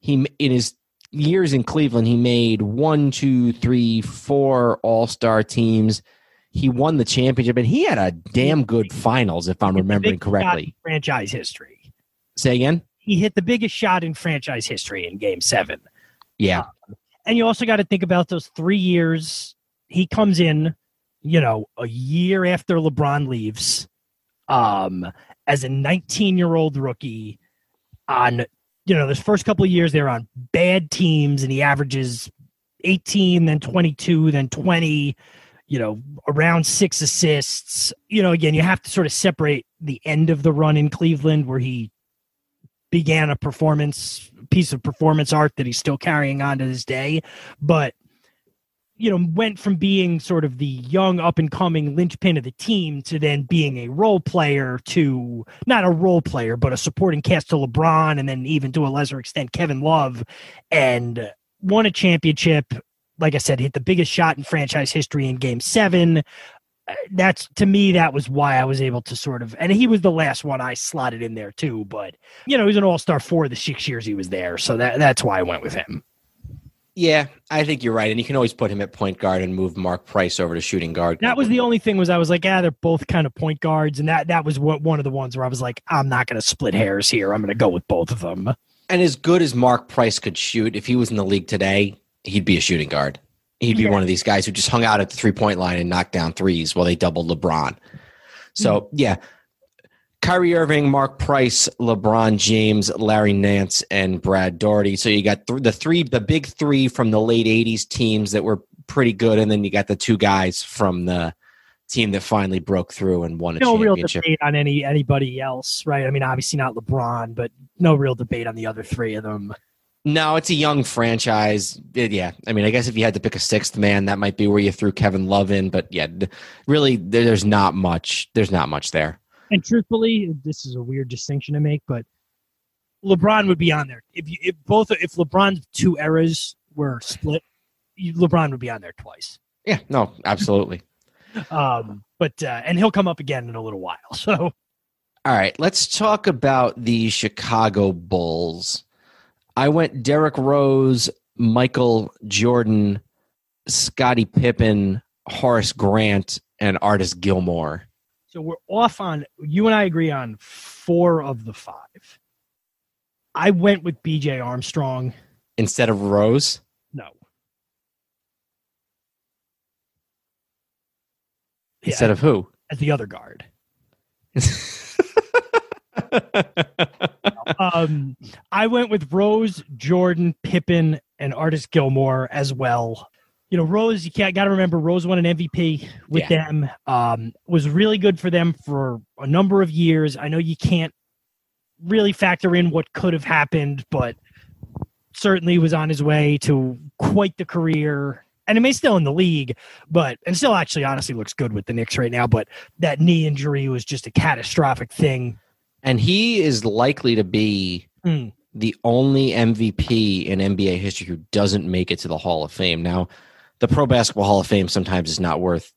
he in his years in Cleveland, he made one, two, three, four all-star teams. He won the championship, and he had a damn good finals, if I'm remembering correctly. Franchise history. Say again? He hit the biggest shot in franchise history in game seven. Yeah. Um, and you also got to think about those three years. He comes in, you know, a year after LeBron leaves, um, as a nineteen-year-old rookie on, you know, this first couple of years, they're on bad teams, and he averages eighteen, then twenty-two, then twenty, you know, around six assists. You know, again, you have to sort of separate the end of the run in Cleveland where he began a performance piece of performance art that he's still carrying on to this day, but, you know, went from being sort of the young up and coming linchpin of the team to then being a role player to not a role player, but a supporting cast to LeBron. And then even to a lesser extent, Kevin Love, and won a championship. Like I said, hit the biggest shot in franchise history in game seven. That's, to me, that was why I was able to sort of, and he was the last one I slotted in there too, but, you know, he was an all-star for the six years he was there. So that that's why I went with him. Yeah, I think you're right. And you can always put him at point guard and move Mark Price over to shooting guard. That was the only thing was I was like, ah, they're both kind of point guards. And that, that was what, one of the ones where I was like, I'm not going to split hairs here. I'm going to go with both of them. And as good as Mark Price could shoot, if he was in the league today, he'd be a shooting guard. He'd be yeah. one of these guys who just hung out at the three-point line and knocked down threes while they doubled LeBron. So, yeah, Kyrie Irving, Mark Price, LeBron James, Larry Nance, and Brad Daugherty. So you got th- the three, the big three from the late eighties teams that were pretty good, and then you got the two guys from the team that finally broke through and won a championship. No real debate on any anybody else, right? I mean, obviously not LeBron, but no real debate on the other three of them. No, it's a young franchise. It, yeah. I mean, I guess if you had to pick a sixth man, that might be where you threw Kevin Love in. But yeah, th- really, there, there's not much. There's not much there. And truthfully, this is a weird distinction to make, but LeBron would be on there. If you, if both, if LeBron's two eras were split, you, LeBron would be on there twice. Yeah, no, absolutely. um, but uh, and he'll come up again in a little while. So, all right, let's talk about the Chicago Bulls. I went Derrick Rose, Michael Jordan, Scottie Pippen, Horace Grant, and Artis Gilmore. So we're off on, you and I agree on four of the five. I went with B J Armstrong. Instead of Rose? No. Instead yeah, of who? As the other guard. um, I went with Rose, Jordan, Pippen, and Artis Gilmore as well. You know, Rose, you can't got to remember Rose won an M V P with yeah. them. Um, was really good for them for a number of years. I know you can't really factor in what could have happened, but certainly was on his way to quite the career. And it may still in the league, but and still actually honestly looks good with the Knicks right now. But that knee injury was just a catastrophic thing. And he is likely to be mm. the only M V P in N B A history who doesn't make it to the Hall of Fame. Now, the Pro Basketball Hall of Fame sometimes is not worth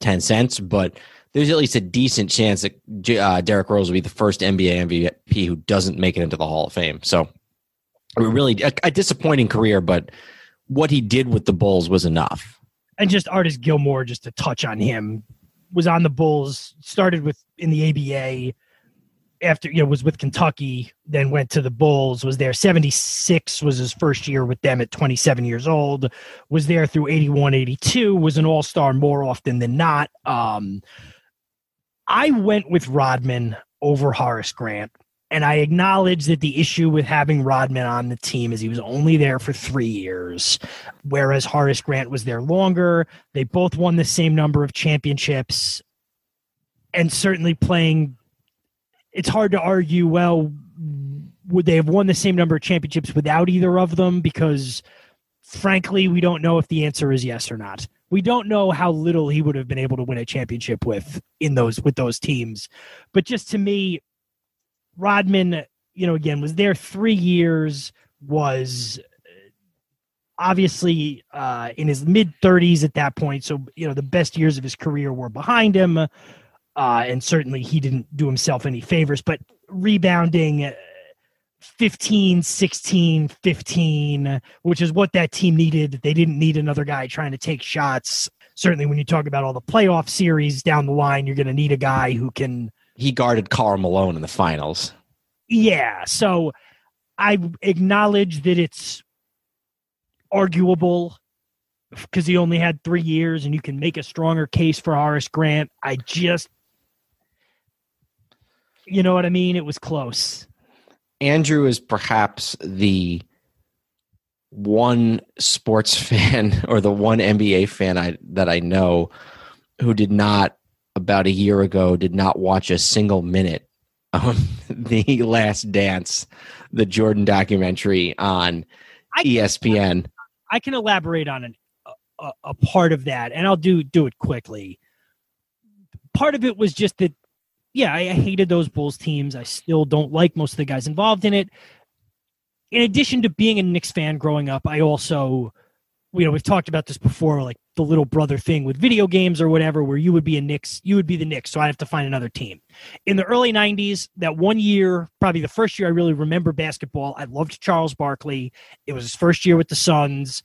ten cents, but there's at least a decent chance that uh, Derrick Rose will be the first N B A M V P who doesn't make it into the Hall of Fame. So really a, a disappointing career, but what he did with the Bulls was enough. And just Artis Gilmore, just to touch on him, was on the Bulls, started with in the A B A, after, you know, was with Kentucky, then went to the Bulls, was there. seventy-six was his first year with them at twenty-seven years old, was there through eighty-one, eighty-two, was an all-star more often than not. Um, I went with Rodman over Horace Grant, and I acknowledge that the issue with having Rodman on the team is he was only there for three years, whereas Horace Grant was there longer. They both won the same number of championships, and certainly playing, it's hard to argue, well, would they have won the same number of championships without either of them? Because, frankly, we don't know if the answer is yes or not. We don't know how little he would have been able to win a championship with in those with those teams. But just to me, Rodman, you know, again, was there three years, was obviously uh, in his mid-thirties at that point. So, you know, the best years of his career were behind him. Uh, and certainly he didn't do himself any favors. But rebounding fifteen, sixteen, fifteen, which is what that team needed. They didn't need another guy trying to take shots. Certainly when you talk about all the playoff series down the line, you're going to need a guy who can... He guarded Karl Malone in the finals. Yeah, so I acknowledge that it's arguable because he only had three years and you can make a stronger case for Horace Grant. I just... You know what I mean? It was close. Andrew is perhaps the one sports fan or the one N B A fan I, that I know who did not, about a year ago, did not watch a single minute of The Last Dance, the Jordan documentary on I can, E S P N. I can elaborate on an, a, a part of that, and I'll do do it quickly. Part of it was just that, yeah, I hated those Bulls teams. I still don't like most of the guys involved in it. In addition to being a Knicks fan growing up, I also, you know, we've talked about this before, like the little brother thing with video games or whatever, where you would be a Knicks, you would be the Knicks, so I'd have to find another team. In the early nineties, that one year, probably the first year I really remember basketball, I loved Charles Barkley. It was his first year with the Suns,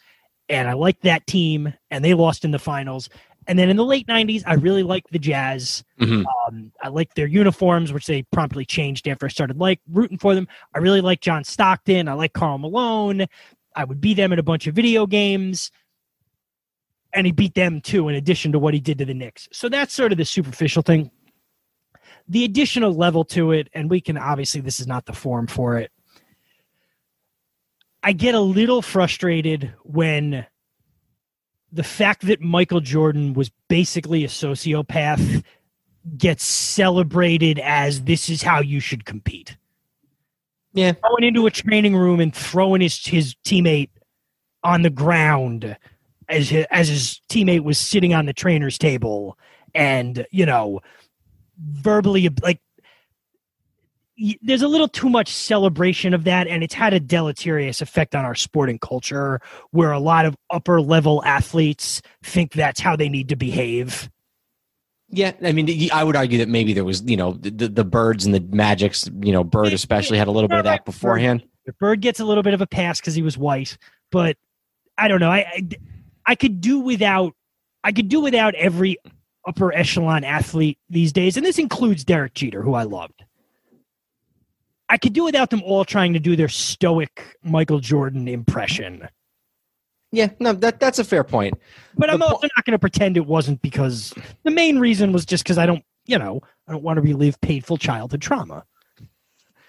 and I liked that team, and they lost in the finals. And then in the late nineties, I really liked the Jazz. Mm-hmm. Um, I liked their uniforms, which they promptly changed after I started like rooting for them. I really liked John Stockton. I liked Karl Malone. I would beat them in a bunch of video games. And he beat them, too, in addition to what he did to the Knicks. So that's sort of the superficial thing. The additional level to it, and we can obviously, this is not the forum for it. I get a little frustrated when the fact that Michael Jordan was basically a sociopath gets celebrated as this is how you should compete. Yeah. Going into a training room and throwing his, his teammate on the ground as his, as his teammate was sitting on the trainer's table and, you know, verbally, like, there's a little too much celebration of that, and it's had a deleterious effect on our sporting culture where a lot of upper-level athletes think that's how they need to behave. Yeah, I mean, I would argue that maybe there was, you know, the, the Birds and the Magics, you know, Bird especially had a little bit of that beforehand. Bird gets a little bit of a pass because he was white, but I don't know. I, I, I could do without I could do without every upper echelon athlete these days, and this includes Derek Jeter, who I loved. I could do without them all trying to do their stoic Michael Jordan impression. Yeah, no, that that's a fair point. But the I'm also po- not going to pretend it wasn't, because the main reason was just because I don't, you know, I don't want to relive painful childhood trauma.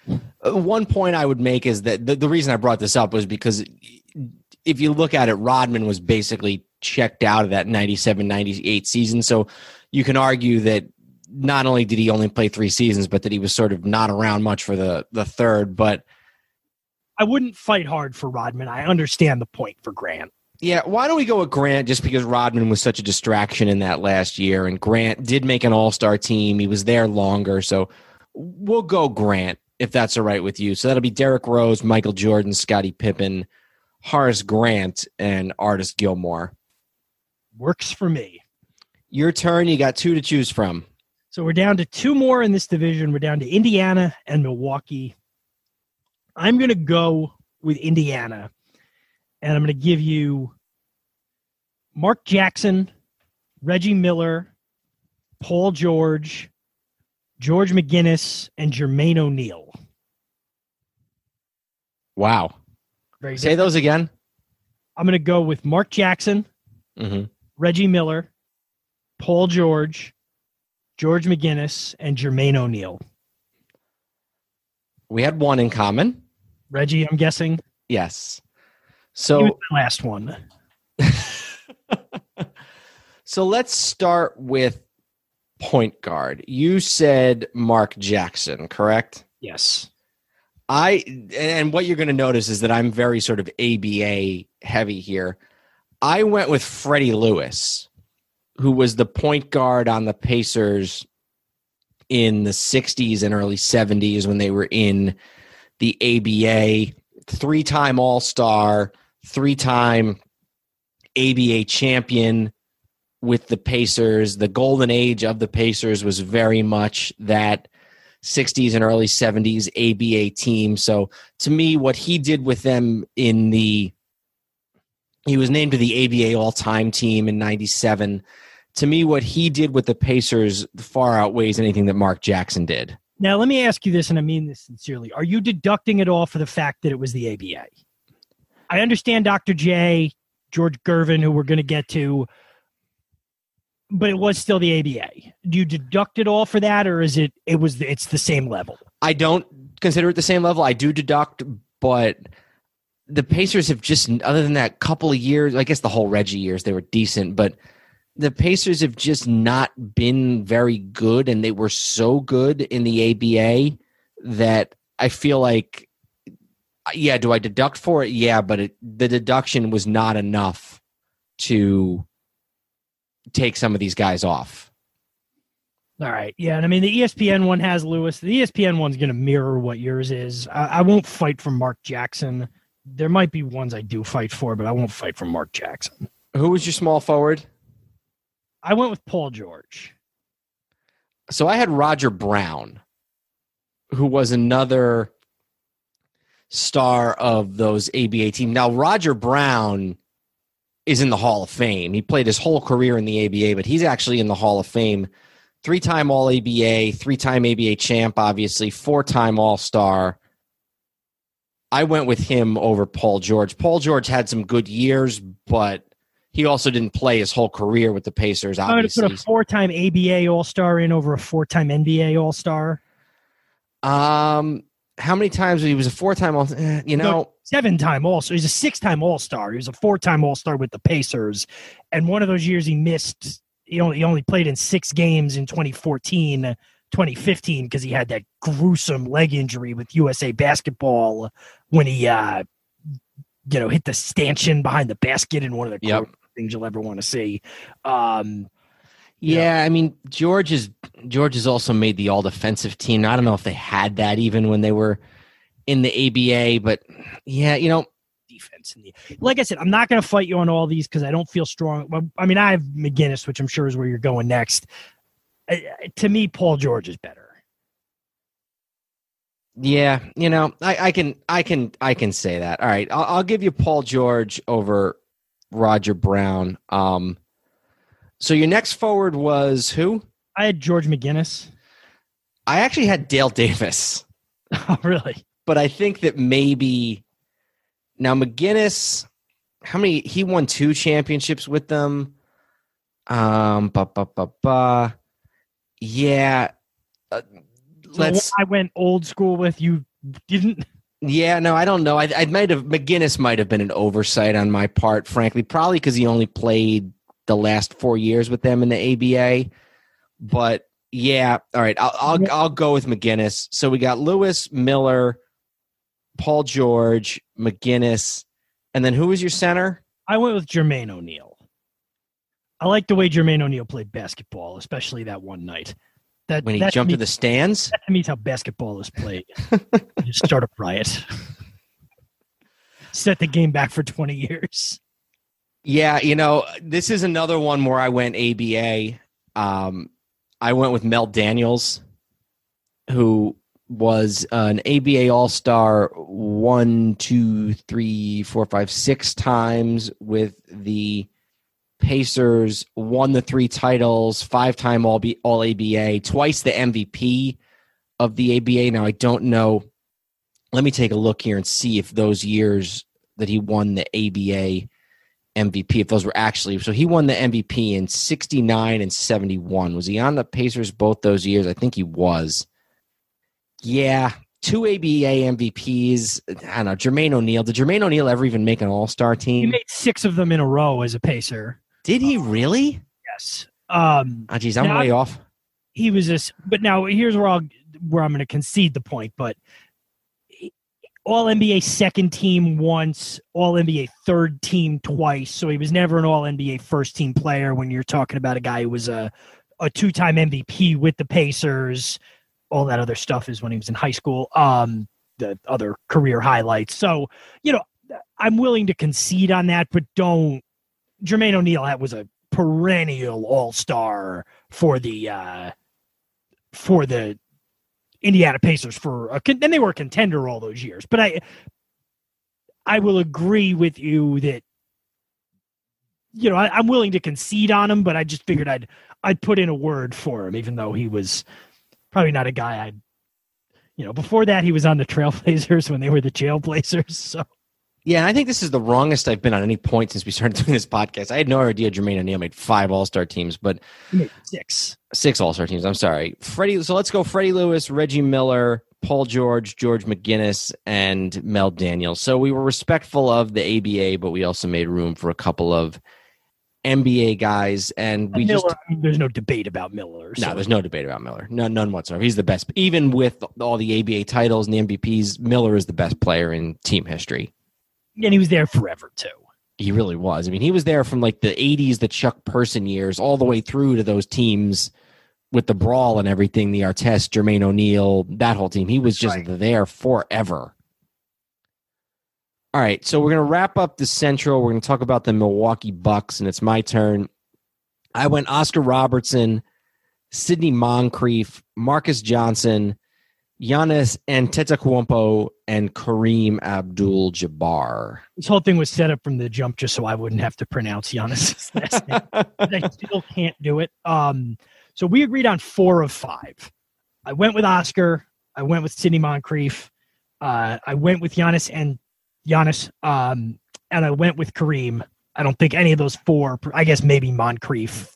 Uh, one point I would make is that the, the reason I brought this up was because if you look at it, Rodman was basically checked out of that ninety-seven ninety-eight season. So you can argue that not only did he only play three seasons, but that he was sort of not around much for the, the third. But I wouldn't fight hard for Rodman. I understand the point for Grant. Yeah, why don't we go with Grant, just because Rodman was such a distraction in that last year, and Grant did make an all-star team. He was there longer, so we'll go Grant, if that's all right with you. So that'll be Derrick Rose, Michael Jordan, Scottie Pippen, Horace Grant, and Artis Gilmore. works for me. Your turn. You got two to choose from. So we're down to two more in this division. We're down to Indiana and Milwaukee. I'm going to go with Indiana, and I'm going to give you Mark Jackson, Reggie Miller, Paul George, George McGinnis, and Jermaine O'Neal. Wow. Very Say different. Those again. I'm going to go with Mark Jackson, mm-hmm. Reggie Miller, Paul George, George McGinnis, and Jermaine O'Neal. We had one in common. Reggie, I'm guessing. Yes. So my last one. So let's start with point guard. You said Mark Jackson, correct? Yes. I and what you're going to notice is that I'm very sort of A B A heavy here. I went with Freddie Lewis, who was the point guard on the Pacers in the sixties and early seventies when they were in the A B A, three-time All-Star, three-time A B A champion with the Pacers. The golden age of the Pacers was very much that sixties and early seventies A B A team. So to me, what he did with them in the – he was named to the A B A all-time team in ninety-seven – to me, what he did with the Pacers far outweighs anything that Mark Jackson did. Now, let me ask you this, and I mean this sincerely. Are you deducting at all for the fact that it was the A B A? I understand Doctor J, George Gervin, who we're going to get to, but it was still the A B A. Do you deduct it all for that, or is it it was it's the same level? I don't consider it the same level. I do deduct, but the Pacers have just, other than that couple of years, I guess the whole Reggie years, they were decent, but the Pacers have just not been very good, and they were so good in the A B A that I feel like, yeah, do I deduct for it? Yeah, but it, the deduction was not enough to take some of these guys off. All right. Yeah, and I mean, the E S P N one has Lewis. The E S P N one's going to mirror what yours is. I, I won't fight for Mark Jackson. There might be ones I do fight for, but I won't fight for Mark Jackson. Who was your small forward? I went with Paul George. So I had Roger Brown, who was another star of those A B A teams. Now, Roger Brown is in the Hall of Fame. He played his whole career in the A B A, but he's actually in the Hall of Fame. Three-time All-A B A, three-time A B A champ, obviously, four-time All-Star. I went with him over Paul George. Paul George had some good years, but he also didn't play his whole career with the Pacers, obviously. I would have put a four-time A B A All-Star in over a four-time N B A All-Star. Um, how many times he was a four-time All-Star? You know, no, seven-time All-Star. He's a six-time All-Star. He was a four-time All-Star with the Pacers. And one of those years he missed, he only, he only played in six games in twenty fourteen, twenty fifteen, because he had that gruesome leg injury with U S A Basketball when he uh, you know, hit the stanchion behind the basket in one of the yep. court- things you'll ever want to see. Um, yeah, know. I mean, George is George has also made the all defensive team. I don't know if they had that even when they were in the A B A, but yeah, you know, defense in the like I said, I'm not going to fight you on all these because I don't feel strong. I mean, I have McGinnis, which I'm sure is where you're going next. Uh, to me, Paul George is better. Yeah, you know, I, I can, I can, I can say that. All right, I'll, I'll give you Paul George over Roger Brown. Um, so your next forward was who? I had George McGinnis. I actually had Dale Davis. Oh, really? But I think that maybe now McGinnis, how many? He won two championships with them. Um, ba ba ba ba. Yeah. Uh, let's. So I went old school with you. Didn't. Yeah, no, I don't know. I, I might have McGinnis might have been an oversight on my part, frankly, probably because he only played the last four years with them in the A B A. But yeah, all right, I'll I'll, I'll go with McGinnis. So we got Lewis, Miller, Paul George, McGinnis, and then who was your center? I went with Jermaine O'Neal. I like the way Jermaine O'Neal played basketball, especially that one night. That, when he that jumped means, to the stands? That means how basketball is played. You start a riot. Set the game back for twenty years. Yeah, you know, this is another one where I went A B A. Um, I went with Mel Daniels, who was an A B A All-Star one, two, three, four, five, six times with the Pacers, won the three titles, five-time all, B- all A B A, twice the M V P of the A B A. Now, I don't know. Let me take a look here and see if those years that he won the A B A M V P, if those were actually. So he won the M V P in sixty-nine and seventy-one. Was he on the Pacers both those years? I think he was. Yeah, two A B A M V Ps. I don't know, Jermaine O'Neal. Did Jermaine O'Neal ever even make an All-Star team? He made six of them in a row as a Pacer. Did he really? Yes. Um, oh, geez, I'm now, way off. He was this, but now here's where I'll where I'm going to concede the point. But All N B A second team once, All N B A third team twice. So he was never an All N B A first team player. When you're talking about a guy who was a a two time M V P with the Pacers. All that other stuff is when he was in high school, um, the other career highlights. So, you know, I'm willing to concede on that, but don't. Jermaine O'Neal was a perennial all-star for the uh, for the Indiana Pacers for a con- and they were a contender all those years. But I I will agree with you that, you know, I, I'm willing to concede on him, but I just figured I'd I'd put in a word for him, even though he was probably not a guy I'd, you know, before that he was on the Trailblazers when they were the Jailblazers. So, yeah, I think this is the wrongest I've been on any point since we started doing this podcast. I had no idea Jermaine O'Neal made five All-Star teams, but six, six All-Star teams. I'm sorry, Freddie. So let's go: Freddie Lewis, Reggie Miller, Paul George, George McGinnis, and Mel Daniels. So we were respectful of the A B A, but we also made room for a couple of N B A guys, and we Miller, just I mean, there's no debate about Miller. So. No, there's no debate about Miller. None, none whatsoever. He's the best, even with all the A B A titles and the M V Ps. Miller is the best player in team history, and he was there forever too. He really was. I mean, he was there from like the eighties, the Chuck Person years, all the way through to those teams with the brawl and everything. The Artest, Jermaine O'Neal, that whole team. He was That's just right. there forever. All right, so we're going to wrap up the Central. We're going to talk about the Milwaukee Bucks, and it's my turn. I went Oscar Robertson, Sidney Moncrief, Marcus Johnson, Giannis Antetokounmpo, and Kareem Abdul-Jabbar. This whole thing was set up from the jump just so I wouldn't have to pronounce Giannis's last name. I still can't do it. Um, so we agreed on four of five. I went with Oscar. I went with Sidney Moncrief. Uh, I went with Giannis and Giannis, um, and I went with Kareem. I don't think any of those four, I guess maybe Moncrief.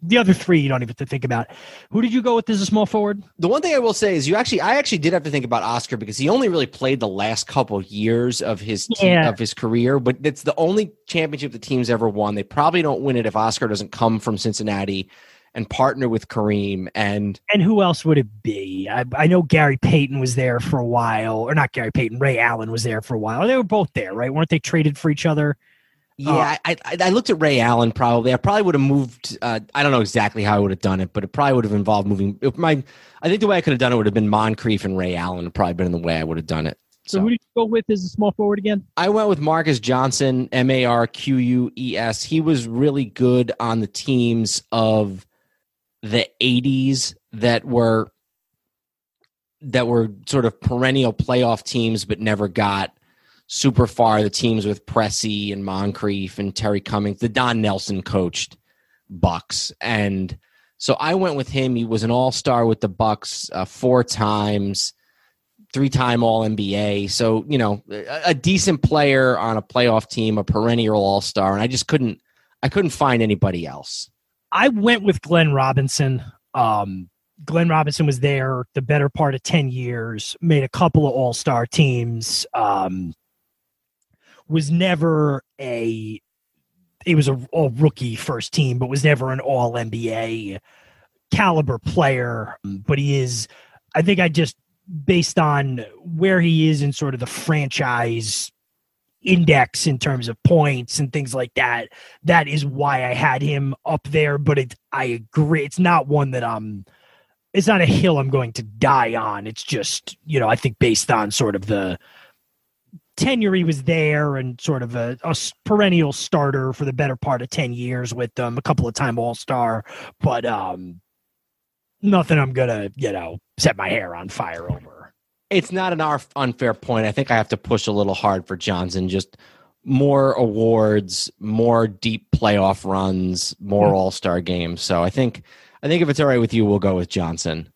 The other three you don't even have to think about. Who did you go with as a small forward? The one thing I will say is you actually, I actually did have to think about Oscar because he only really played the last couple years of his team, yeah. of his career, but it's the only championship the team's ever won. They probably don't win it if Oscar doesn't come from Cincinnati and partner with Kareem. And and who else would it be? I, I know Gary Payton was there for a while, or not Gary Payton, Ray Allen was there for a while. They were both there, right? Weren't they traded for each other? Yeah, uh, I, I I looked at Ray Allen probably. I probably would have moved, uh, I don't know exactly how I would have done it, but it probably would have involved moving. If my, I think the way I could have done it would have been Moncrief and Ray Allen would probably been the way I would have done it. So, so who did you go with as a small forward again? I went with Marcus Johnson, M A R Q U E S. He was really good on the teams of the eighties that were that were sort of perennial playoff teams but never got super far. The teams with Pressey and Moncrief and Terry Cummings, the Don Nelson coached Bucks. And so I went with him. He was an all-star with the Bucks uh, four times, three-time All-N B A. So, you know, a, a decent player on a playoff team, a perennial all-star. And I just couldn't, I couldn't find anybody else. I went with Glenn Robinson. Um, Glenn Robinson was there the better part of ten years, made a couple of all-star teams, um, was never a – he was an all-rookie first team, but was never an all-N B A caliber player. But he is – I think I just – based on where he is in sort of the franchise – index in terms of points and things like that, that is why I had him up there. But it, I agree, it's not one that I'm, it's not a hill I'm going to die on. It's just, you know, I think based on sort of the tenure he was there and sort of a, a perennial starter for the better part of ten years with them, a couple of time All-Star, but um, nothing I'm going to, you know, set my hair on fire over. It's not an unfair point. I think I have to push a little hard for Johnson. Just more awards, more deep playoff runs, more yeah. All-Star games. So I think, I think if it's all right with you, we'll go with Johnson.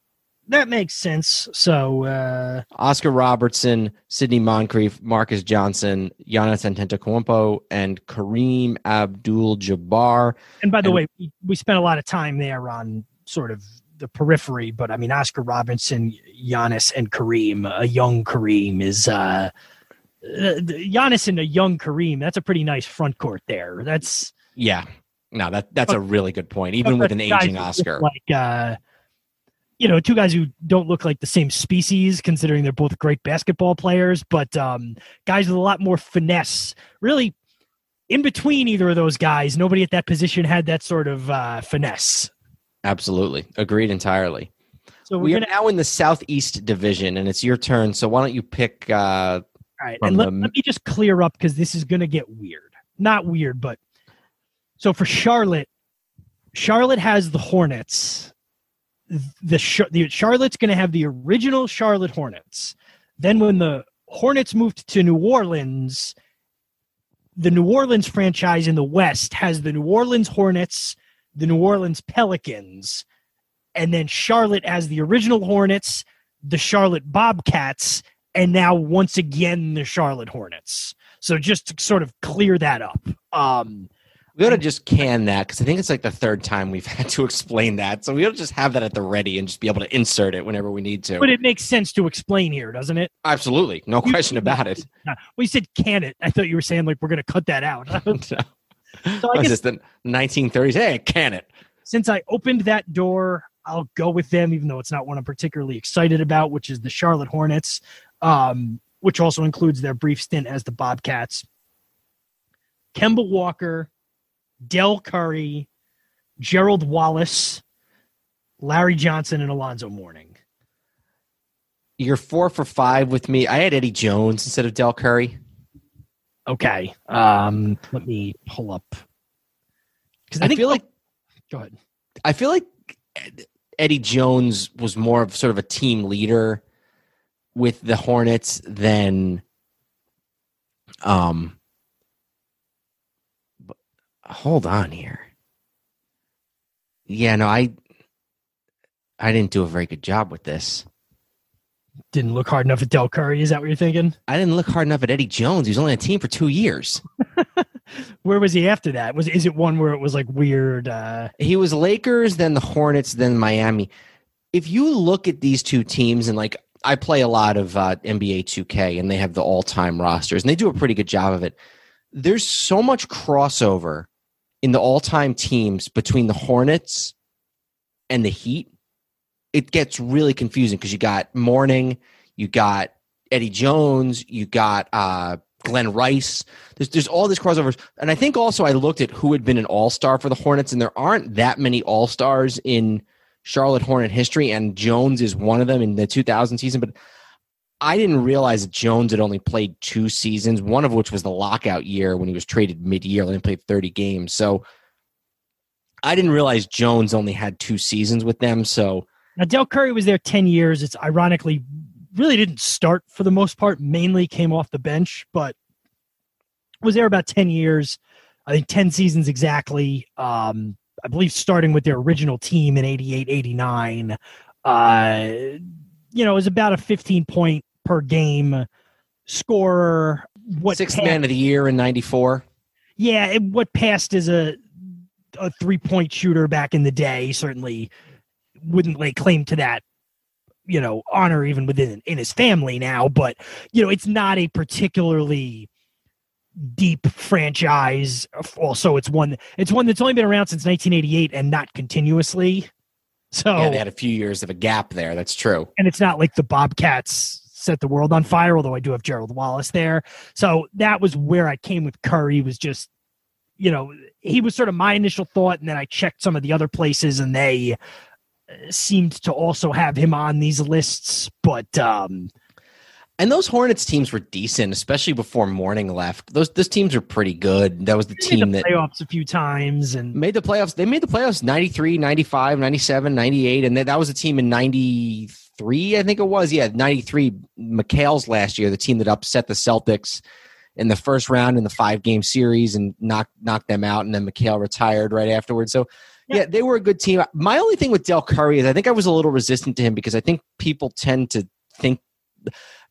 That makes sense. So uh, Oscar Robertson, Sidney Moncrief, Marcus Johnson, Giannis Antetokounmpo, and Kareem Abdul-Jabbar. And by the and, way, we, we spent a lot of time there on sort of the periphery, but I mean, Oscar Robertson, Giannis, and Kareem, a young Kareem is uh, – Giannis and a young Kareem, that's a pretty nice front court there. That's – Yeah. No, that that's but, a really good point, even with an aging Oscar. Like uh, – you know, two guys who don't look like the same species, considering they're both great basketball players, but um, guys with a lot more finesse. Really, in between either of those guys, nobody at that position had that sort of uh, finesse. Absolutely. Agreed entirely. So we're we are gonna... now in the Southeast Division, and it's your turn, so why don't you pick... Uh, All right, and let, the... let me just clear up, because this is going to get weird. Not weird, but... So for Charlotte, Charlotte has the Hornets... The, the Charlotte's going to have the original Charlotte Hornets. Then when the Hornets moved to New Orleans, the New Orleans franchise in the West has the New Orleans Hornets, the New Orleans Pelicans, and then Charlotte has the original Hornets, the Charlotte Bobcats, and now once again the Charlotte Hornets. So just to sort of clear that up. Um We ought to just can that, because I think it's like the third time we've had to explain that. So we ought to just have that at the ready and just be able to insert it whenever we need to. But it makes sense to explain here, doesn't it? Absolutely. No you, question about it. Well, you said can it. I thought you were saying, like, we're going to cut that out. No. So I guess, is this the nineteen thirties? Hey, can it. Since I opened that door, I'll go with them, even though it's not one I'm particularly excited about, which is the Charlotte Hornets, um, which also includes their brief stint as the Bobcats. Kemba Walker, Del Curry, Gerald Wallace, Larry Johnson, and Alonzo Mourning. You're four for five with me. I had Eddie Jones instead of Del Curry. Okay. Um, let me pull up. Because I, I feel like – go ahead. I feel like Eddie Jones was more of sort of a team leader with the Hornets than – um. Hold on here. Yeah, no, I I didn't do a very good job with this. Didn't look hard enough at Del Curry, is that what you're thinking? I didn't look hard enough at Eddie Jones. He was only on a team for two years. Where was he after that? Was is it one where it was like weird? Uh... He was Lakers, then the Hornets, then Miami. If you look at these two teams, and like I play a lot of uh, N B A two K, and they have the all-time rosters, and they do a pretty good job of it. There's so much crossover in the all-time teams between the Hornets and the Heat. It gets really confusing because you got Mourning, you got Eddie Jones, you got uh, Glenn Rice. There's there's all this crossovers. And I think also I looked at who had been an all-star for the Hornets, and there aren't that many all-stars in Charlotte Hornet history, and Jones is one of them in the two thousand season. But I didn't realize that Jones had only played two seasons, one of which was the lockout year when he was traded mid-year and played thirty games. So I didn't realize Jones only had two seasons with them. So now Del Curry was there ten years. It's ironically really didn't start for the most part, mainly came off the bench, but was there about ten years. I think ten seasons exactly. Um, I believe starting with their original team in eighty-eight, eighty-nine, uh, you know, it was about a fifteen point per game scorer. What Sixth passed, man of the year in ninety-four. Yeah, it, what passed as a a three-point shooter back in the day certainly wouldn't lay claim to that, you know, honor even within in his family now. But, you know, it's not a particularly deep franchise. Also, it's one it's one that's only been around since nineteen eighty-eight and not continuously. So yeah, they had a few years of a gap there. That's true. And it's not like the Bobcats set the world on fire, although I do have Gerald Wallace there. So that was where I came with Curry, was just, you know, he was sort of my initial thought. And then I checked some of the other places and they seemed to also have him on these lists. But um, And those Hornets teams were decent, especially before Morning left. Those those teams were pretty good. That was the they team made the that playoffs a few times and made the playoffs. They made the playoffs ninety-three, ninety-five, ninety-seven, ninety-eight. And that was a team in ninety-three, I think it was. Yeah, ninety-three. McHale's last year, the team that upset the Celtics in the first round in the five game series and knocked knocked them out. And then McHale retired right afterwards. So yeah, yeah they were a good team. My only thing with Del Curry is I think I was a little resistant to him because I think people tend to think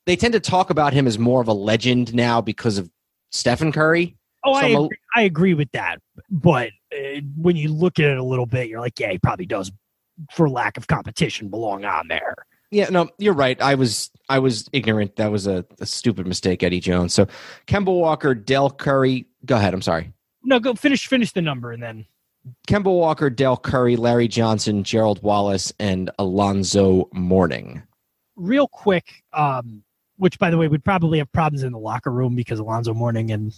they tend to talk about him as more of a legend now because of Stephen Curry. Oh, so I, agree. A, I agree with that. But uh, when you look at it a little bit, you're like, yeah, he probably does, for lack of competition, belong on there. Yeah, no, you're right. I was I was ignorant. That was a, a stupid mistake, Eddie Jones. So Kemba Walker, Del Curry. Go ahead. I'm sorry. No, go finish, finish the number and then. Kemba Walker, Del Curry, Larry Johnson, Gerald Wallace, and Alonzo Mourning. Real quick, um, which, by the way, would probably have problems in the locker room because Alonzo Mourning and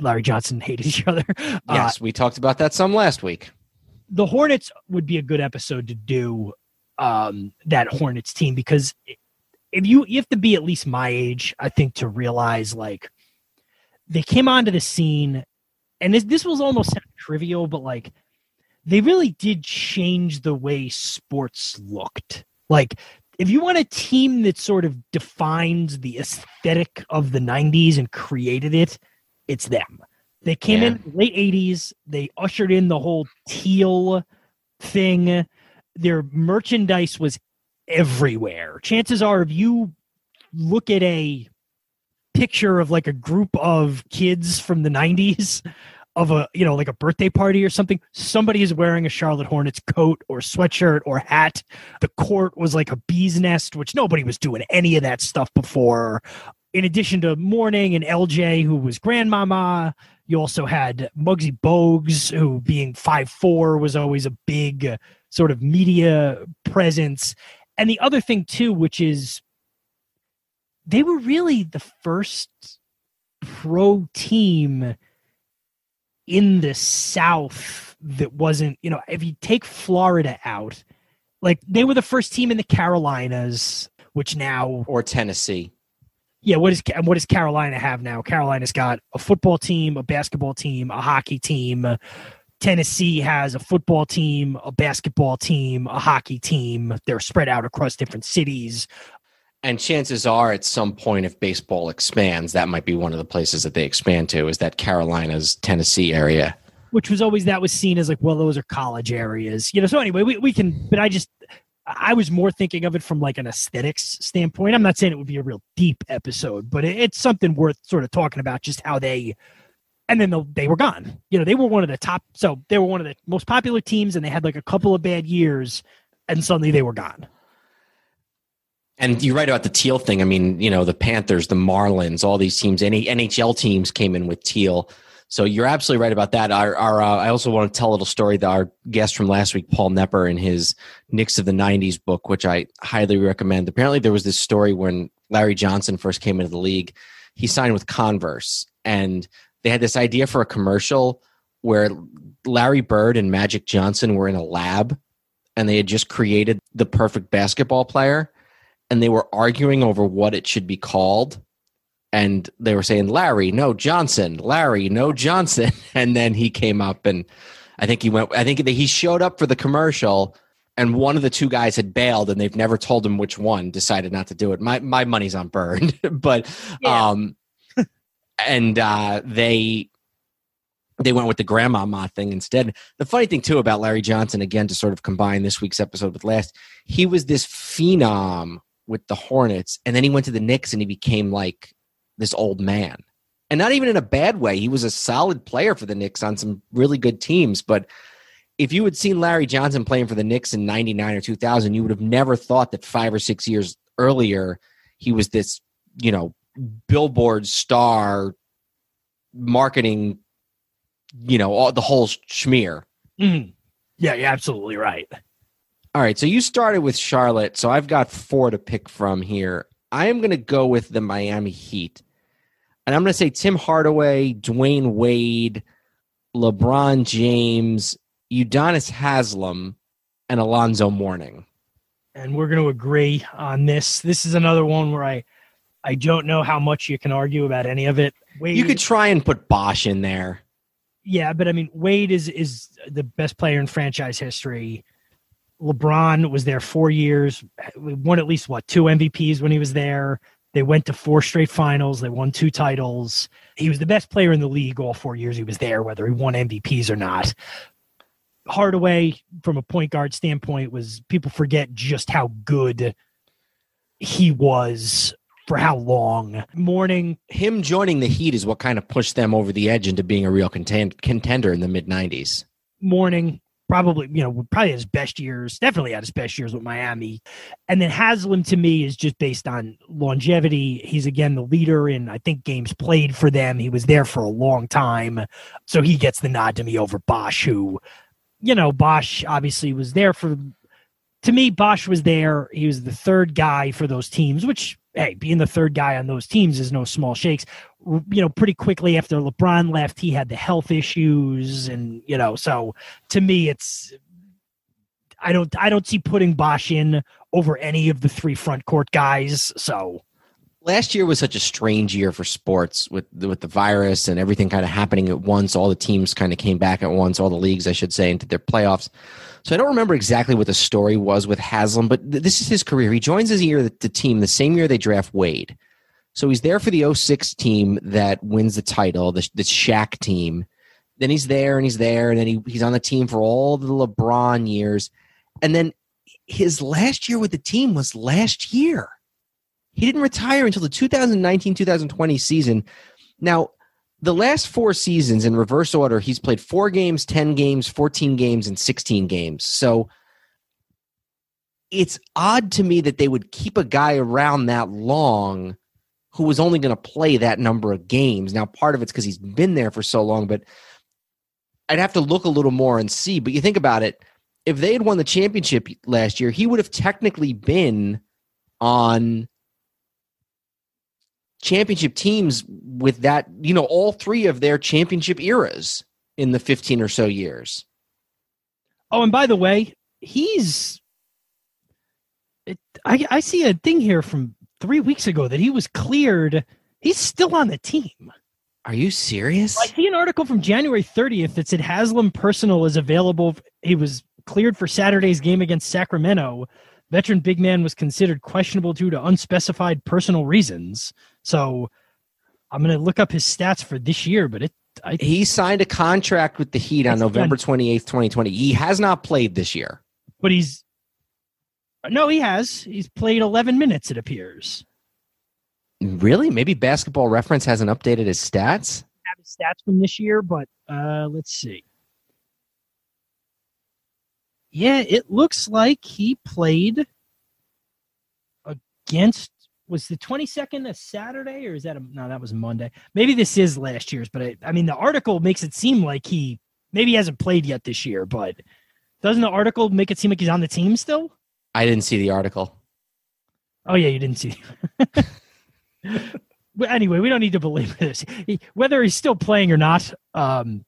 Larry Johnson hated each other. Yes, uh, we talked about that some last week. The Hornets would be a good episode to do, um, that Hornets team, because if you, you have to be at least my age, I think, to realize, like, they came onto the scene, and this, this was almost kind of trivial, but, like, they really did change the way sports looked. Like, if you want a team that sort of defines the aesthetic of the nineties and created it, it's them. They came yeah. in late eighties. They ushered in the whole teal thing. Their merchandise was everywhere. Chances are, if you look at a picture of like a group of kids from the nineties of a, you know, like a birthday party or something, somebody is wearing a Charlotte Hornets coat or sweatshirt or hat. The court was like a bee's nest, which nobody was doing any of that stuff before. In addition to Mourning and L J, who was grandmama, you also had Muggsy Bogues, who being five foot four was always a big sort of media presence. And the other thing too, which is they were really the first pro team in the South that wasn't, you know, if you take Florida out, like they were the first team in the Carolinas, which now, or Tennessee. Yeah. What is, what does Carolina have now? Carolina's got a football team, a basketball team, a hockey team. Tennessee has a football team, a basketball team, a hockey team. They're spread out across different cities. And chances are at some point, if baseball expands, that might be one of the places that they expand to, is that Carolinas, Tennessee area. Which was always, that was seen as like, well, those are college areas. You know, so anyway, we, we can, but I just, I was more thinking of it from like an aesthetics standpoint. I'm not saying it would be a real deep episode, but it, it's something worth sort of talking about, just how they, and then the, they were gone. You know, they were one of the top, so they were one of the most popular teams and they had like a couple of bad years and suddenly they were gone. And you're right about the teal thing. I mean, you know, the Panthers, the Marlins, all these teams, any N H L teams came in with teal. So you're absolutely right about that. Our, our, uh, I also want to tell a little story that our guest from last week, Paul Nepper, in his Knicks of the nineties book, which I highly recommend. Apparently there was this story when Larry Johnson first came into the league, he signed with Converse and they had this idea for a commercial where Larry Bird and Magic Johnson were in a lab and they had just created the perfect basketball player. And they were arguing over what it should be called. And they were saying, Larry, no Johnson, Larry, no Johnson. And then he came up and I think he went, I think he showed up for the commercial and one of the two guys had bailed and they've never told him which one, decided not to do it. My, my money's on Bird, but, yeah. um, and, uh, they, they went with the grandmama thing instead. The funny thing too about Larry Johnson, again, to sort of combine this week's episode with last, he was this phenom with the Hornets, and then he went to the Knicks and he became like this old man, and not even in a bad way. He was a solid player for the Knicks on some really good teams, but if you had seen Larry Johnson playing for the Knicks in ninety-nine or two thousand, you would have never thought that five or six years earlier he was this, you know, billboard star, marketing, you know, all the whole schmear. Mm-hmm. Yeah, you're absolutely right. All right, so you started with Charlotte, so I've got four to pick from here. I am going to go with the Miami Heat, and I'm going to say Tim Hardaway, Dwayne Wade, LeBron James, Udonis Haslem, and Alonzo Mourning. And we're going to agree on this. This is another one where I I don't know how much you can argue about any of it. Wade, you could try and put Bosh in there. Yeah, but I mean, Wade is is the best player in franchise history. LeBron was there four years, won at least, what, two M V Ps when he was there. They went to four straight finals. They won two titles. He was the best player in the league all four years he was there, whether he won M V Ps or not. Hardaway, from a point guard standpoint, was people forget just how good he was for how long. Morning. Him joining the Heat is what kind of pushed them over the edge into being a real contend- contender in the mid-nineties. Morning. Probably, you know, probably his best years, definitely had his best years with Miami. And then Haslam, to me, is just based on longevity. He's, again, the leader in, I think, games played for them. He was there for a long time. So he gets the nod to me over Bosh, who, you know, Bosh obviously was there for, to me, Bosh was there. He was the third guy for those teams, which, hey, being the third guy on those teams is no small shakes. You know, pretty quickly after LeBron left, he had the health issues, and you know, so to me, it's I don't I don't see putting Bosh in over any of the three front court guys. So last year was such a strange year for sports with the, with the virus and everything kind of happening at once. All the teams kind of came back at once. All the leagues, I should say, into their playoffs. So I don't remember exactly what the story was with Haslam, but th- this is his career. He joins his year the team the same year they draft Wade. So he's there for the oh six team that wins the title, the, the Shaq team. Then he's there and he's there, and then he, he's on the team for all the LeBron years. And then his last year with the team was last year. He didn't retire until the two thousand nineteen two thousand twenty season. Now, the last four seasons in reverse order, he's played four games, ten games, fourteen games, and sixteen games. So it's odd to me that they would keep a guy around that long who was only going to play that number of games. Now, part of it's because he's been there for so long, but I'd have to look a little more and see. But you think about it, if they had won the championship last year, he would have technically been on championship teams with that, you know, all three of their championship eras in the fifteen or so years. Oh, and by the way, he's... It, I, I see a thing here from three weeks ago that he was cleared. He's still on the team. Are you serious? I see an article from January thirtieth that said Haslam personal is available. He was cleared for Saturday's game against Sacramento. Veteran big man was considered questionable due to unspecified personal reasons. So I'm going to look up his stats for this year, but it, I, he signed a contract with the Heat on November twenty-eighth, twenty twenty. He has not played this year, but he's, No, he has. He's played eleven minutes, it appears. Really? Maybe Basketball Reference hasn't updated his stats? I have his stats from this year, but uh, let's see. Yeah, it looks like he played against... Was the twenty-second a Saturday, or is that a... No, that was Monday. Maybe this is last year's, but I, I mean, the article makes it seem like he... Maybe he hasn't played yet this year, but doesn't the article make it seem like he's on the team still? I didn't see the article. Oh, yeah, you didn't see it. But anyway, we don't need to believe this. He, whether he's still playing or not, um,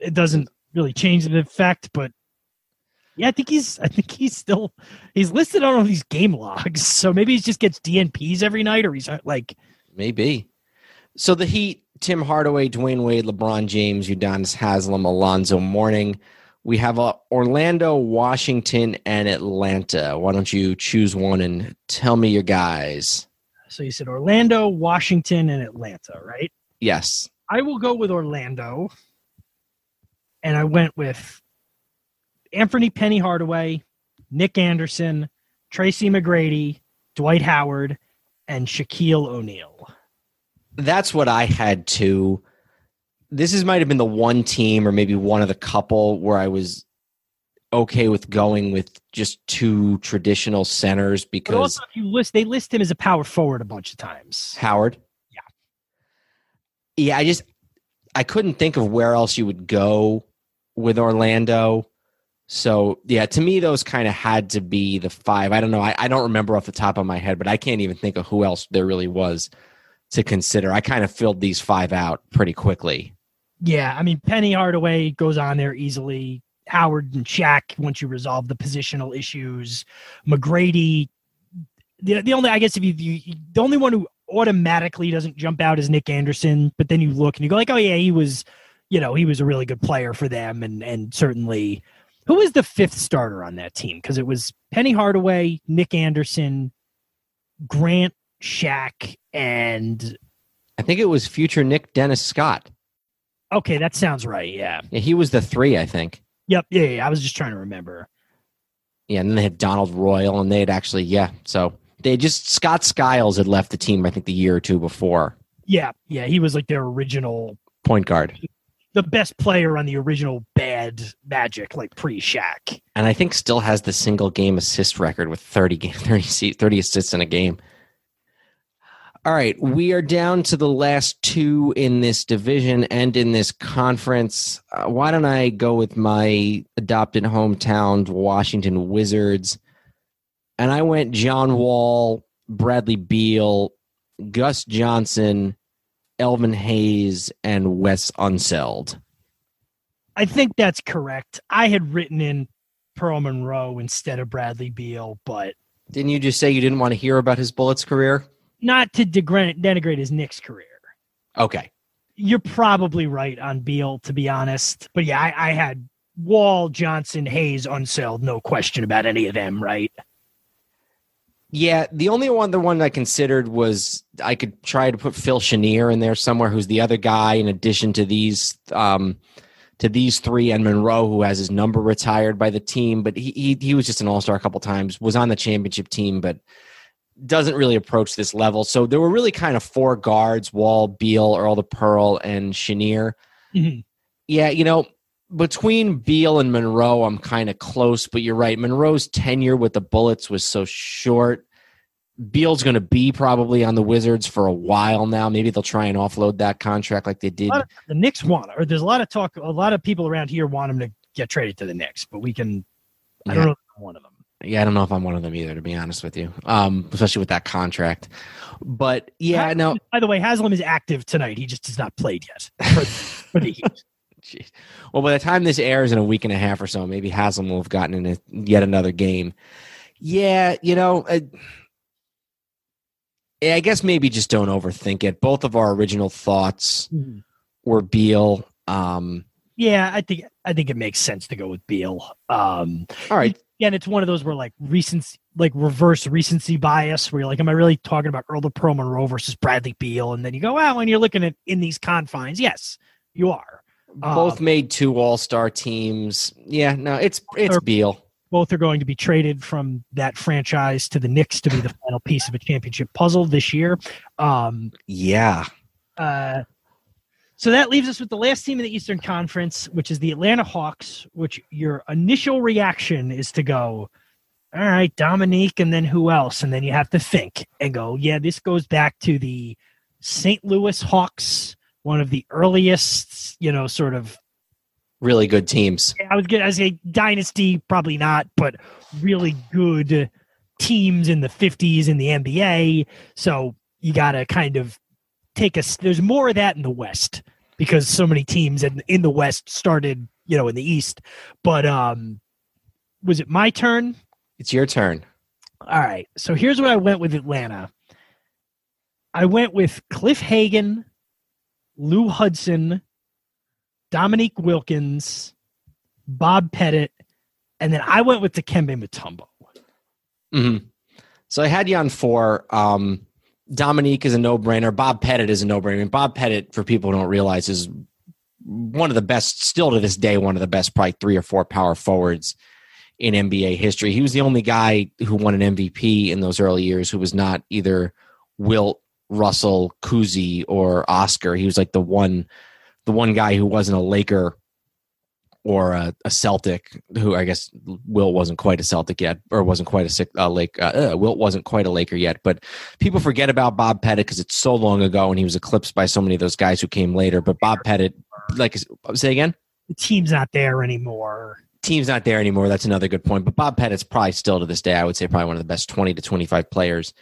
it doesn't really change the fact. But, yeah, I think he's I think he's still – he's listed on all these game logs. So maybe he just gets D N Ps every night, or he's like – Maybe. So the Heat, Tim Hardaway, Dwayne Wade, LeBron James, Udonis Haslam, Alonzo Mourning. We have uh, Orlando, Washington, and Atlanta. Why don't you choose one and tell me your guys? So you said Orlando, Washington, and Atlanta, right? Yes. I will go with Orlando, and I went with Anthony Penny Hardaway, Nick Anderson, Tracy McGrady, Dwight Howard, and Shaquille O'Neal. That's what I had too. This is might have been the one team or maybe one of the couple where I was okay with going with just two traditional centers because but also if you list, they list him as a power forward a bunch of times. Howard? Yeah. Yeah, I just I couldn't think of where else you would go with Orlando. So, yeah, to me, those kind of had to be the five. I don't know. I, I don't remember off the top of my head, but I can't even think of who else there really was to consider. I kind of filled these five out pretty quickly. Yeah, I mean, Penny Hardaway goes on there easily. Howard and Shaq, once you resolve the positional issues. McGrady, the the only I guess if you, you the only one who automatically doesn't jump out is Nick Anderson, but then you look and you go like, oh yeah, he was, you know, he was a really good player for them, and and certainly. Who was the fifth starter on that team? Because it was Penny Hardaway, Nick Anderson, Grant, Shaq, and... I think it was future Nick Dennis Scott. Okay, that sounds right, yeah. Yeah, he was the three, I think. Yep, yeah, yeah, I was just trying to remember. Yeah, and then they had Donald Royal, and they had actually, yeah, so... They just... Scott Skiles had left the team, I think, the year or two before. Yeah, yeah, he was like their original... Point guard. The best player on the original bad Magic, like pre-Shaq. And I think still has the single game assist record with thirty, game, thirty, thirty assists in a game. All right, we are down to the last two in this division and in this conference. Uh, why don't I go with my adopted hometown, Washington Wizards? And I went John Wall, Bradley Beal, Gus Johnson, Elvin Hayes, and Wes Unseld. I think that's correct. I had written in Pearl Monroe instead of Bradley Beal, but... Didn't you just say you didn't want to hear about his Bullets career? Not to degren- denigrate his Knicks career. Okay. You're probably right on Beal, to be honest. But yeah, I, I had Wall, Johnson, Hayes, Unseld, no question about any of them, right? Yeah, the only one the one I considered was I could try to put Phil Chenier in there somewhere, who's the other guy in addition to these um, to these three, and Monroe, who has his number retired by the team, but he he, he was just an all-star a couple times, was on the championship team, but doesn't really approach this level. So there were really kind of four guards: Wall, Beal, Earl the Pearl, and Chenier. Mm-hmm. Yeah, you know, between Beal and Monroe, I'm kind of close, but you're right. Monroe's tenure with the Bullets was so short. Beal's going to be probably on the Wizards for a while now. Maybe they'll try and offload that contract like they did. Of, the Knicks want, or there's a lot of talk. A lot of people around here want him to get traded to the Knicks, but we can. I don't yeah. know if I'm one of them. Yeah, I don't know if I'm one of them either, to be honest with you, um, especially with that contract. But yeah, Haslam, no. By the way, Haslam is active tonight. He just has not played yet for, for the Heat. Jeez. Well, by the time this airs in a week and a half or so, maybe Haslam will have gotten in a, yet another game. Yeah, you know, I, I guess maybe just don't overthink it. Both of our original thoughts mm-hmm. were Beal. Um, yeah, I think I think it makes sense to go with Beal. Um, all right, and it's one of those where like recency, like reverse recency bias, where you're like, am I really talking about Earl the Pearl Monroe versus Bradley Beal? And then you go, wow, and you're looking at in these confines. Yes, you are. Both um, made two all-star teams. Yeah, no, it's it's are, Beal. Both are going to be traded from that franchise to the Knicks to be the final piece of a championship puzzle this year. Um, yeah. Uh, so that leaves us with the last team in the Eastern Conference, which is the Atlanta Hawks, which your initial reaction is to go, all right, Dominique, and then who else? And then you have to think and go, yeah, this goes back to the Saint Louis Hawks, one of the earliest, you know, sort of really good teams. I was going to say dynasty, probably not, but really good teams in the fifties in the N B A. So you got to kind of take a, there's more of that in the West because so many teams in, in the West started, you know, in the East. But um, was it my turn? It's your turn. All right. So here's what I went with Atlanta. I went with Cliff Hagan, Lou Hudson, Dominique Wilkins, Bob Pettit, and then I went with Dikembe Mutombo. Mm-hmm. So I had you on four. Um, Dominique is a no-brainer. Bob Pettit is a no-brainer. And Bob Pettit, for people who don't realize, is one of the best, still to this day, one of the best probably three or four power forwards in N B A history. He was the only guy who won an M V P in those early years who was not either Wilt, Russell, Cousy, or Oscar. He was like the one the one guy who wasn't a Laker or a, a Celtic, who I guess Wilt wasn't quite a Celtic yet, or wasn't quite a uh, Lake. Uh, uh, Wilt wasn't quite a Laker yet, but people forget about Bob Pettit because it's so long ago and he was eclipsed by so many of those guys who came later. But Bob Pettit, like, say again? The team's not there anymore. Team's not there anymore. That's another good point. But Bob Pettit's probably still to this day, I would say, probably one of the best twenty to twenty-five players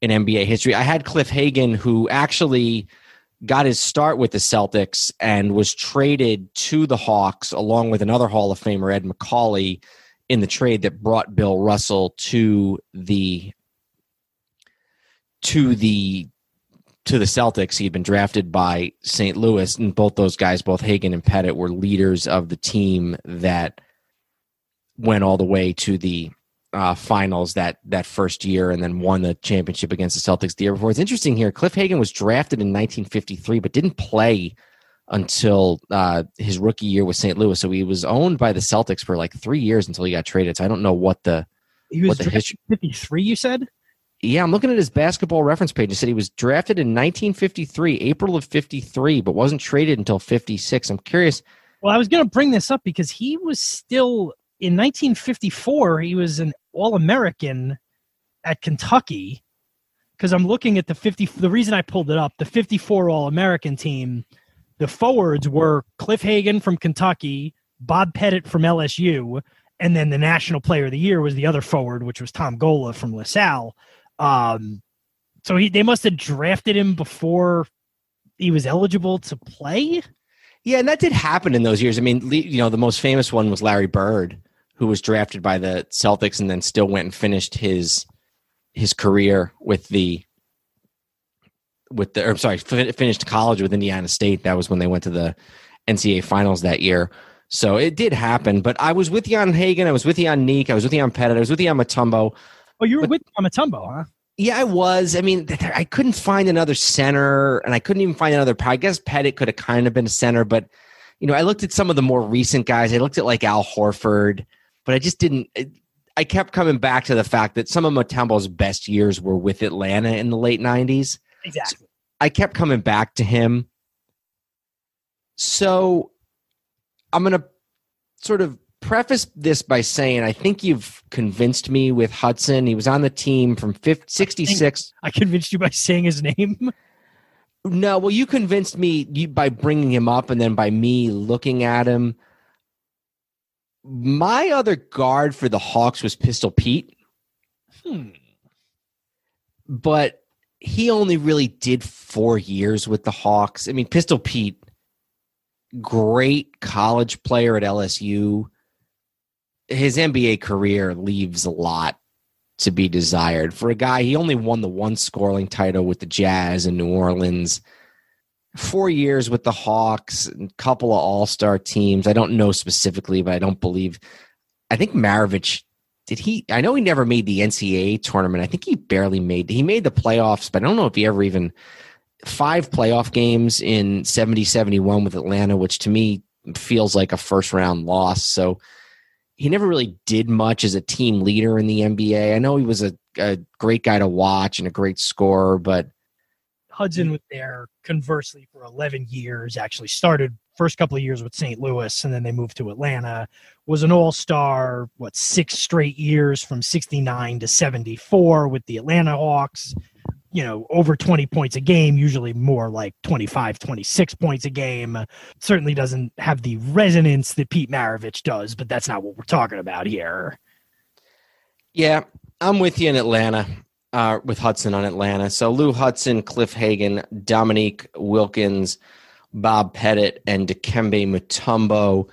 in N B A history. I had Cliff Hagan, who actually got his start with the Celtics and was traded to the Hawks along with another Hall of Famer, Ed McCauley, in the trade that brought Bill Russell to the to the to the Celtics. He'd been drafted by Saint Louis, and both those guys, both Hagan and Pettit, were leaders of the team that went all the way to the uh, finals that that first year, and then won the championship against the Celtics the year before. It's interesting here. Cliff Hagan was drafted in nineteen fifty-three, but didn't play until uh, his rookie year with Saint Louis. So he was owned by the Celtics for like three years until he got traded. So I don't know what the he was what the drafted history. fifty-three, you said? Yeah, I'm looking at his basketball reference page. It said he was drafted in nineteen fifty-three, April of fifty-three, but wasn't traded until fifty-six. I'm curious. Well, I was going to bring this up because he was still in nineteen fifty-four. He was an All-American at Kentucky, because I'm looking at the fifty. The reason I pulled it up, the fifty-four All-American team. The forwards were Cliff Hagan from Kentucky, Bob Pettit from L S U, and then the National Player of the Year was the other forward, which was Tom Gola from LaSalle. Um, so he, they must have drafted him before he was eligible to play? Yeah, and that did happen in those years. I mean, you know, the most famous one was Larry Bird, who was drafted by the Celtics and then still went and finished his his career with the – with the, or, I'm sorry, finished college with Indiana State. That was when they went to the N C double A finals that year. So it did happen, but I was with you on Hagan. I was with you on Neek. I was with you on Pettit. I was with you on Mutombo. Oh, you were but, with Mutombo, huh? Yeah, I was. I mean, I couldn't find another center, and I couldn't even find another, I guess Pettit could have kind of been a center, but you know, I looked at some of the more recent guys. I looked at like Al Horford, but I just didn't, I kept coming back to the fact that some of Mutombo's best years were with Atlanta in the late nineties. Exactly. So I kept coming back to him. So I'm going to sort of preface this by saying I think you've convinced me with Hudson. He was on the team from fifty, sixty-six. I, I convinced you by saying his name? No, well, you convinced me you, by bringing him up and then by me looking at him. My other guard for the Hawks was Pistol Pete. Hmm. But he only really did four years with the Hawks. I mean, Pistol Pete, great college player at L S U. His N B A career leaves a lot to be desired. For a guy, he only won the one scoring title with the Jazz in New Orleans. Four years with the Hawks, a couple of all-star teams. I don't know specifically, but I don't believe. I think Maravich... Did he? I know he never made the N C double A tournament. I think he barely made. He made the playoffs, but I don't know if he ever even five playoff games in seventy seventy-one with Atlanta, which to me feels like a first round loss. So he never really did much as a team leader in the N B A. I know he was a, a great guy to watch and a great scorer, but Hudson was there conversely for eleven years. Actually, started first couple of years with Saint Louis, and then they moved to Atlanta, was an all-star, what, six straight years from sixty-nine to seventy-four with the Atlanta Hawks, you know, over twenty points a game, usually more like twenty-five, twenty-six points a game. Certainly doesn't have the resonance that Pete Maravich does, but that's not what we're talking about here. Yeah, I'm with you in Atlanta, uh, with Hudson on Atlanta. So Lou Hudson, Cliff Hagan, Dominique Wilkins, Bob Pettit, and Dikembe Mutombo.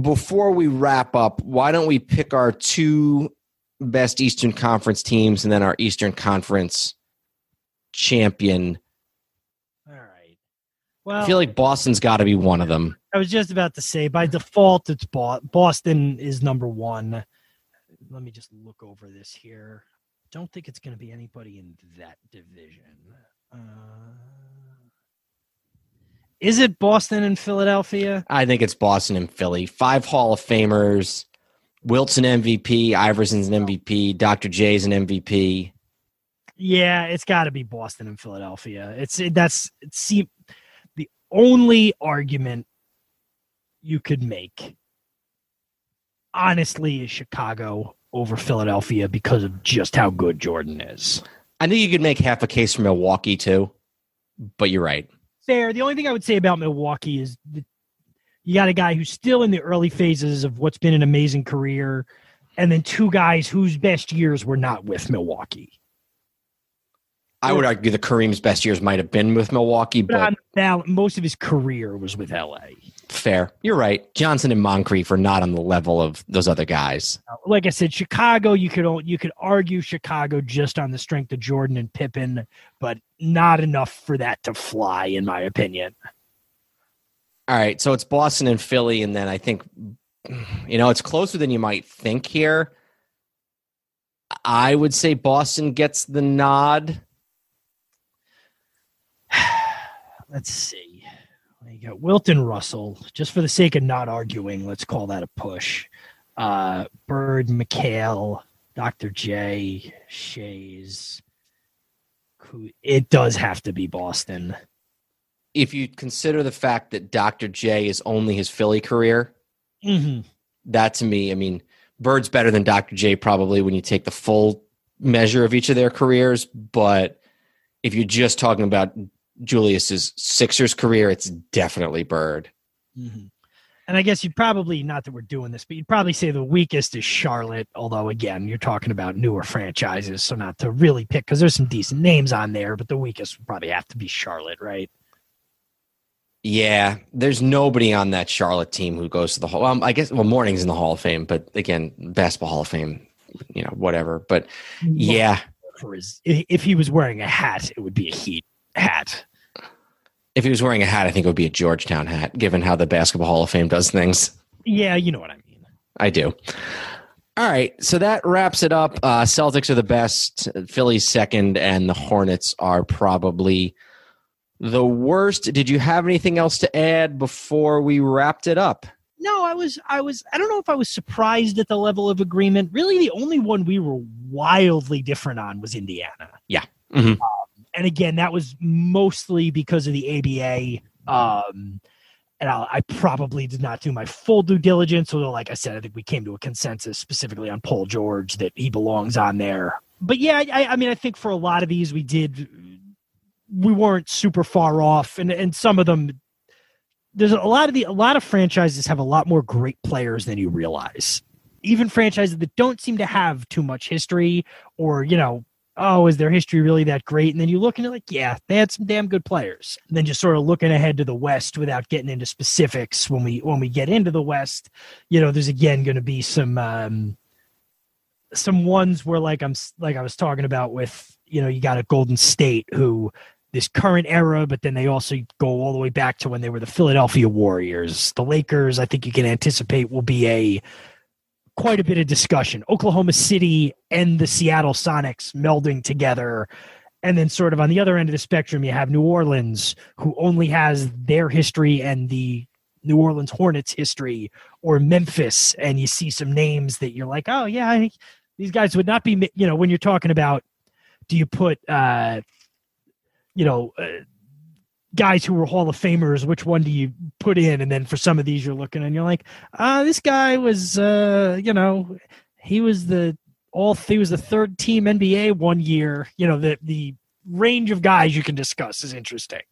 Before we wrap up, why don't we pick our two best Eastern Conference teams and then our Eastern Conference champion? All right. Well, I feel like Boston's got to be one of them. I was just about to say, by default, it's Bo- Boston is number one. Let me just look over this here. Don't think it's going to be anybody in that division. Uh... Is it Boston and Philadelphia? I think it's Boston and Philly. Five Hall of Famers. Wilt's an M V P. Iverson's an M V P. Doctor J's an M V P. Yeah, it's got to be Boston and Philadelphia. It's that's see the only argument you could make, honestly, is Chicago over Philadelphia because of just how good Jordan is. I think you could make half a case for Milwaukee too, but you're right. There. The only thing I would say about Milwaukee is the, you got a guy who's still in the early phases of what's been an amazing career, and then two guys whose best years were not with Milwaukee. I would argue that Kareem's best years might have been with Milwaukee, but, but I'm Now, most of his career was with L A. Fair. You're right. Johnson and Moncrief are not on the level of those other guys. Like I said, Chicago, you could you could argue Chicago just on the strength of Jordan and Pippen, but not enough for that to fly, in my opinion. All right, so it's Boston and Philly, and then I think, you know, it's closer than you might think here. I would say Boston gets the nod. Let's see. You got Wilton Russell. Just for the sake of not arguing, let's call that a push. Uh, Bird, McHale, Doctor J, Schayes. It does have to be Boston. If you consider the fact that Doctor J is only his Philly career, mm-hmm. that to me, I mean, Bird's better than Doctor J probably when you take the full measure of each of their careers. But if you're just talking about Julius's Sixers career, it's definitely Bird. Mm-hmm. And I guess you'd probably, not that we're doing this, but you'd probably say the weakest is Charlotte, although, again, you're talking about newer franchises, so not to really pick, because there's some decent names on there, but the weakest would probably have to be Charlotte, right? Yeah, there's nobody on that Charlotte team who goes to the Hall. Um, I guess, well, Morning's in the Hall of Fame, but again, Basketball Hall of Fame, you know, whatever. But, yeah. For his, if he was wearing a hat, it would be a Heat hat. If he was wearing a hat, I think it would be a Georgetown hat, given how the Basketball Hall of Fame does things. Yeah, you know what I mean. I do. All right, so that wraps it up. Uh, Celtics are the best, Philly's second, and the Hornets are probably the worst. Did you have anything else to add before we wrapped it up? No, I was, I was, I don't know if I was surprised at the level of agreement. Really, the only one we were wildly different on was Indiana. Yeah. Mm-hmm. Um, and again, that was mostly because of the A B A. Um, and I'll, I probably did not do my full due diligence. Although, like I said, I think we came to a consensus specifically on Paul George that he belongs on there. But yeah, I, I mean, I think for a lot of these, we did. We weren't super far off, and, and some of them, there's a lot of the a lot of franchises have a lot more great players than you realize. Even franchises that don't seem to have too much history, or, you know, oh, is their history really that great? And then you look and you're like, yeah, they had some damn good players. And then just sort of looking ahead to the West without getting into specifics, when we when we get into the West, you know, there's again going to be some um, some ones where, like I'm like I was talking about with, you know, you got a Golden State who, this current era, but then they also go all the way back to when they were the Philadelphia Warriors. The Lakers, I think you can anticipate, will be a quite a bit of discussion. Oklahoma City and the Seattle Sonics melding together. And then sort of on the other end of the spectrum, you have New Orleans, who only has their history and the New Orleans Hornets history, or Memphis. And you see some names that you're like, oh, yeah, I think these guys would not be, you know, when you're talking about, do you put, uh, you know, uh, guys who were Hall of Famers, which one do you put in? And then for some of these, you're looking and you're like, ah, uh, this guy was, uh, you know, he was the all he was the third team N B A one year. You know, the the range of guys you can discuss is interesting.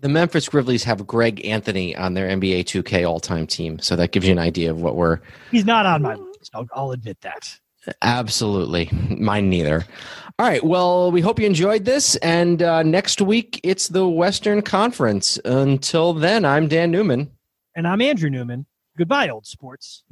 The Memphis Grizzlies have Greg Anthony on their N B A two K all time team, so that gives you an idea of what we're. He's not on my list. I'll, I'll admit that. Absolutely. Mine neither. All right. Well, we hope you enjoyed this. And uh, next week, it's the Western Conference. Until then, I'm Dan Newman. And I'm Andrew Newman. Goodbye, Old Sports.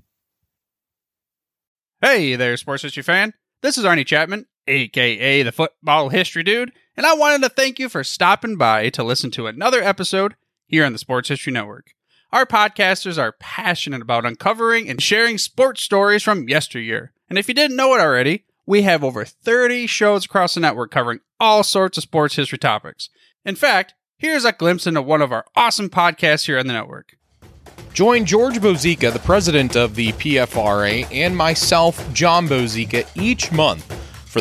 Hey there, Sports History fan. This is Arnie Chapman, a k a the Football History Dude. And I wanted to thank you for stopping by to listen to another episode here on the Sports History Network. Our podcasters are passionate about uncovering and sharing sports stories from yesteryear. And if you didn't know it already, we have over thirty shows across the network covering all sorts of sports history topics. In fact, here's a glimpse into one of our awesome podcasts here on the network. Join George Bozica, the president of the P F R A, and myself, John Bozica, each month for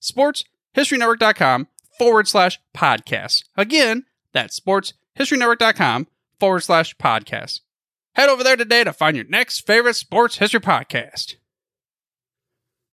sports history network dot com forward slash podcast. Again, that's sports history network dot com forward slash podcast. Head over there today to find your next favorite sports history podcast.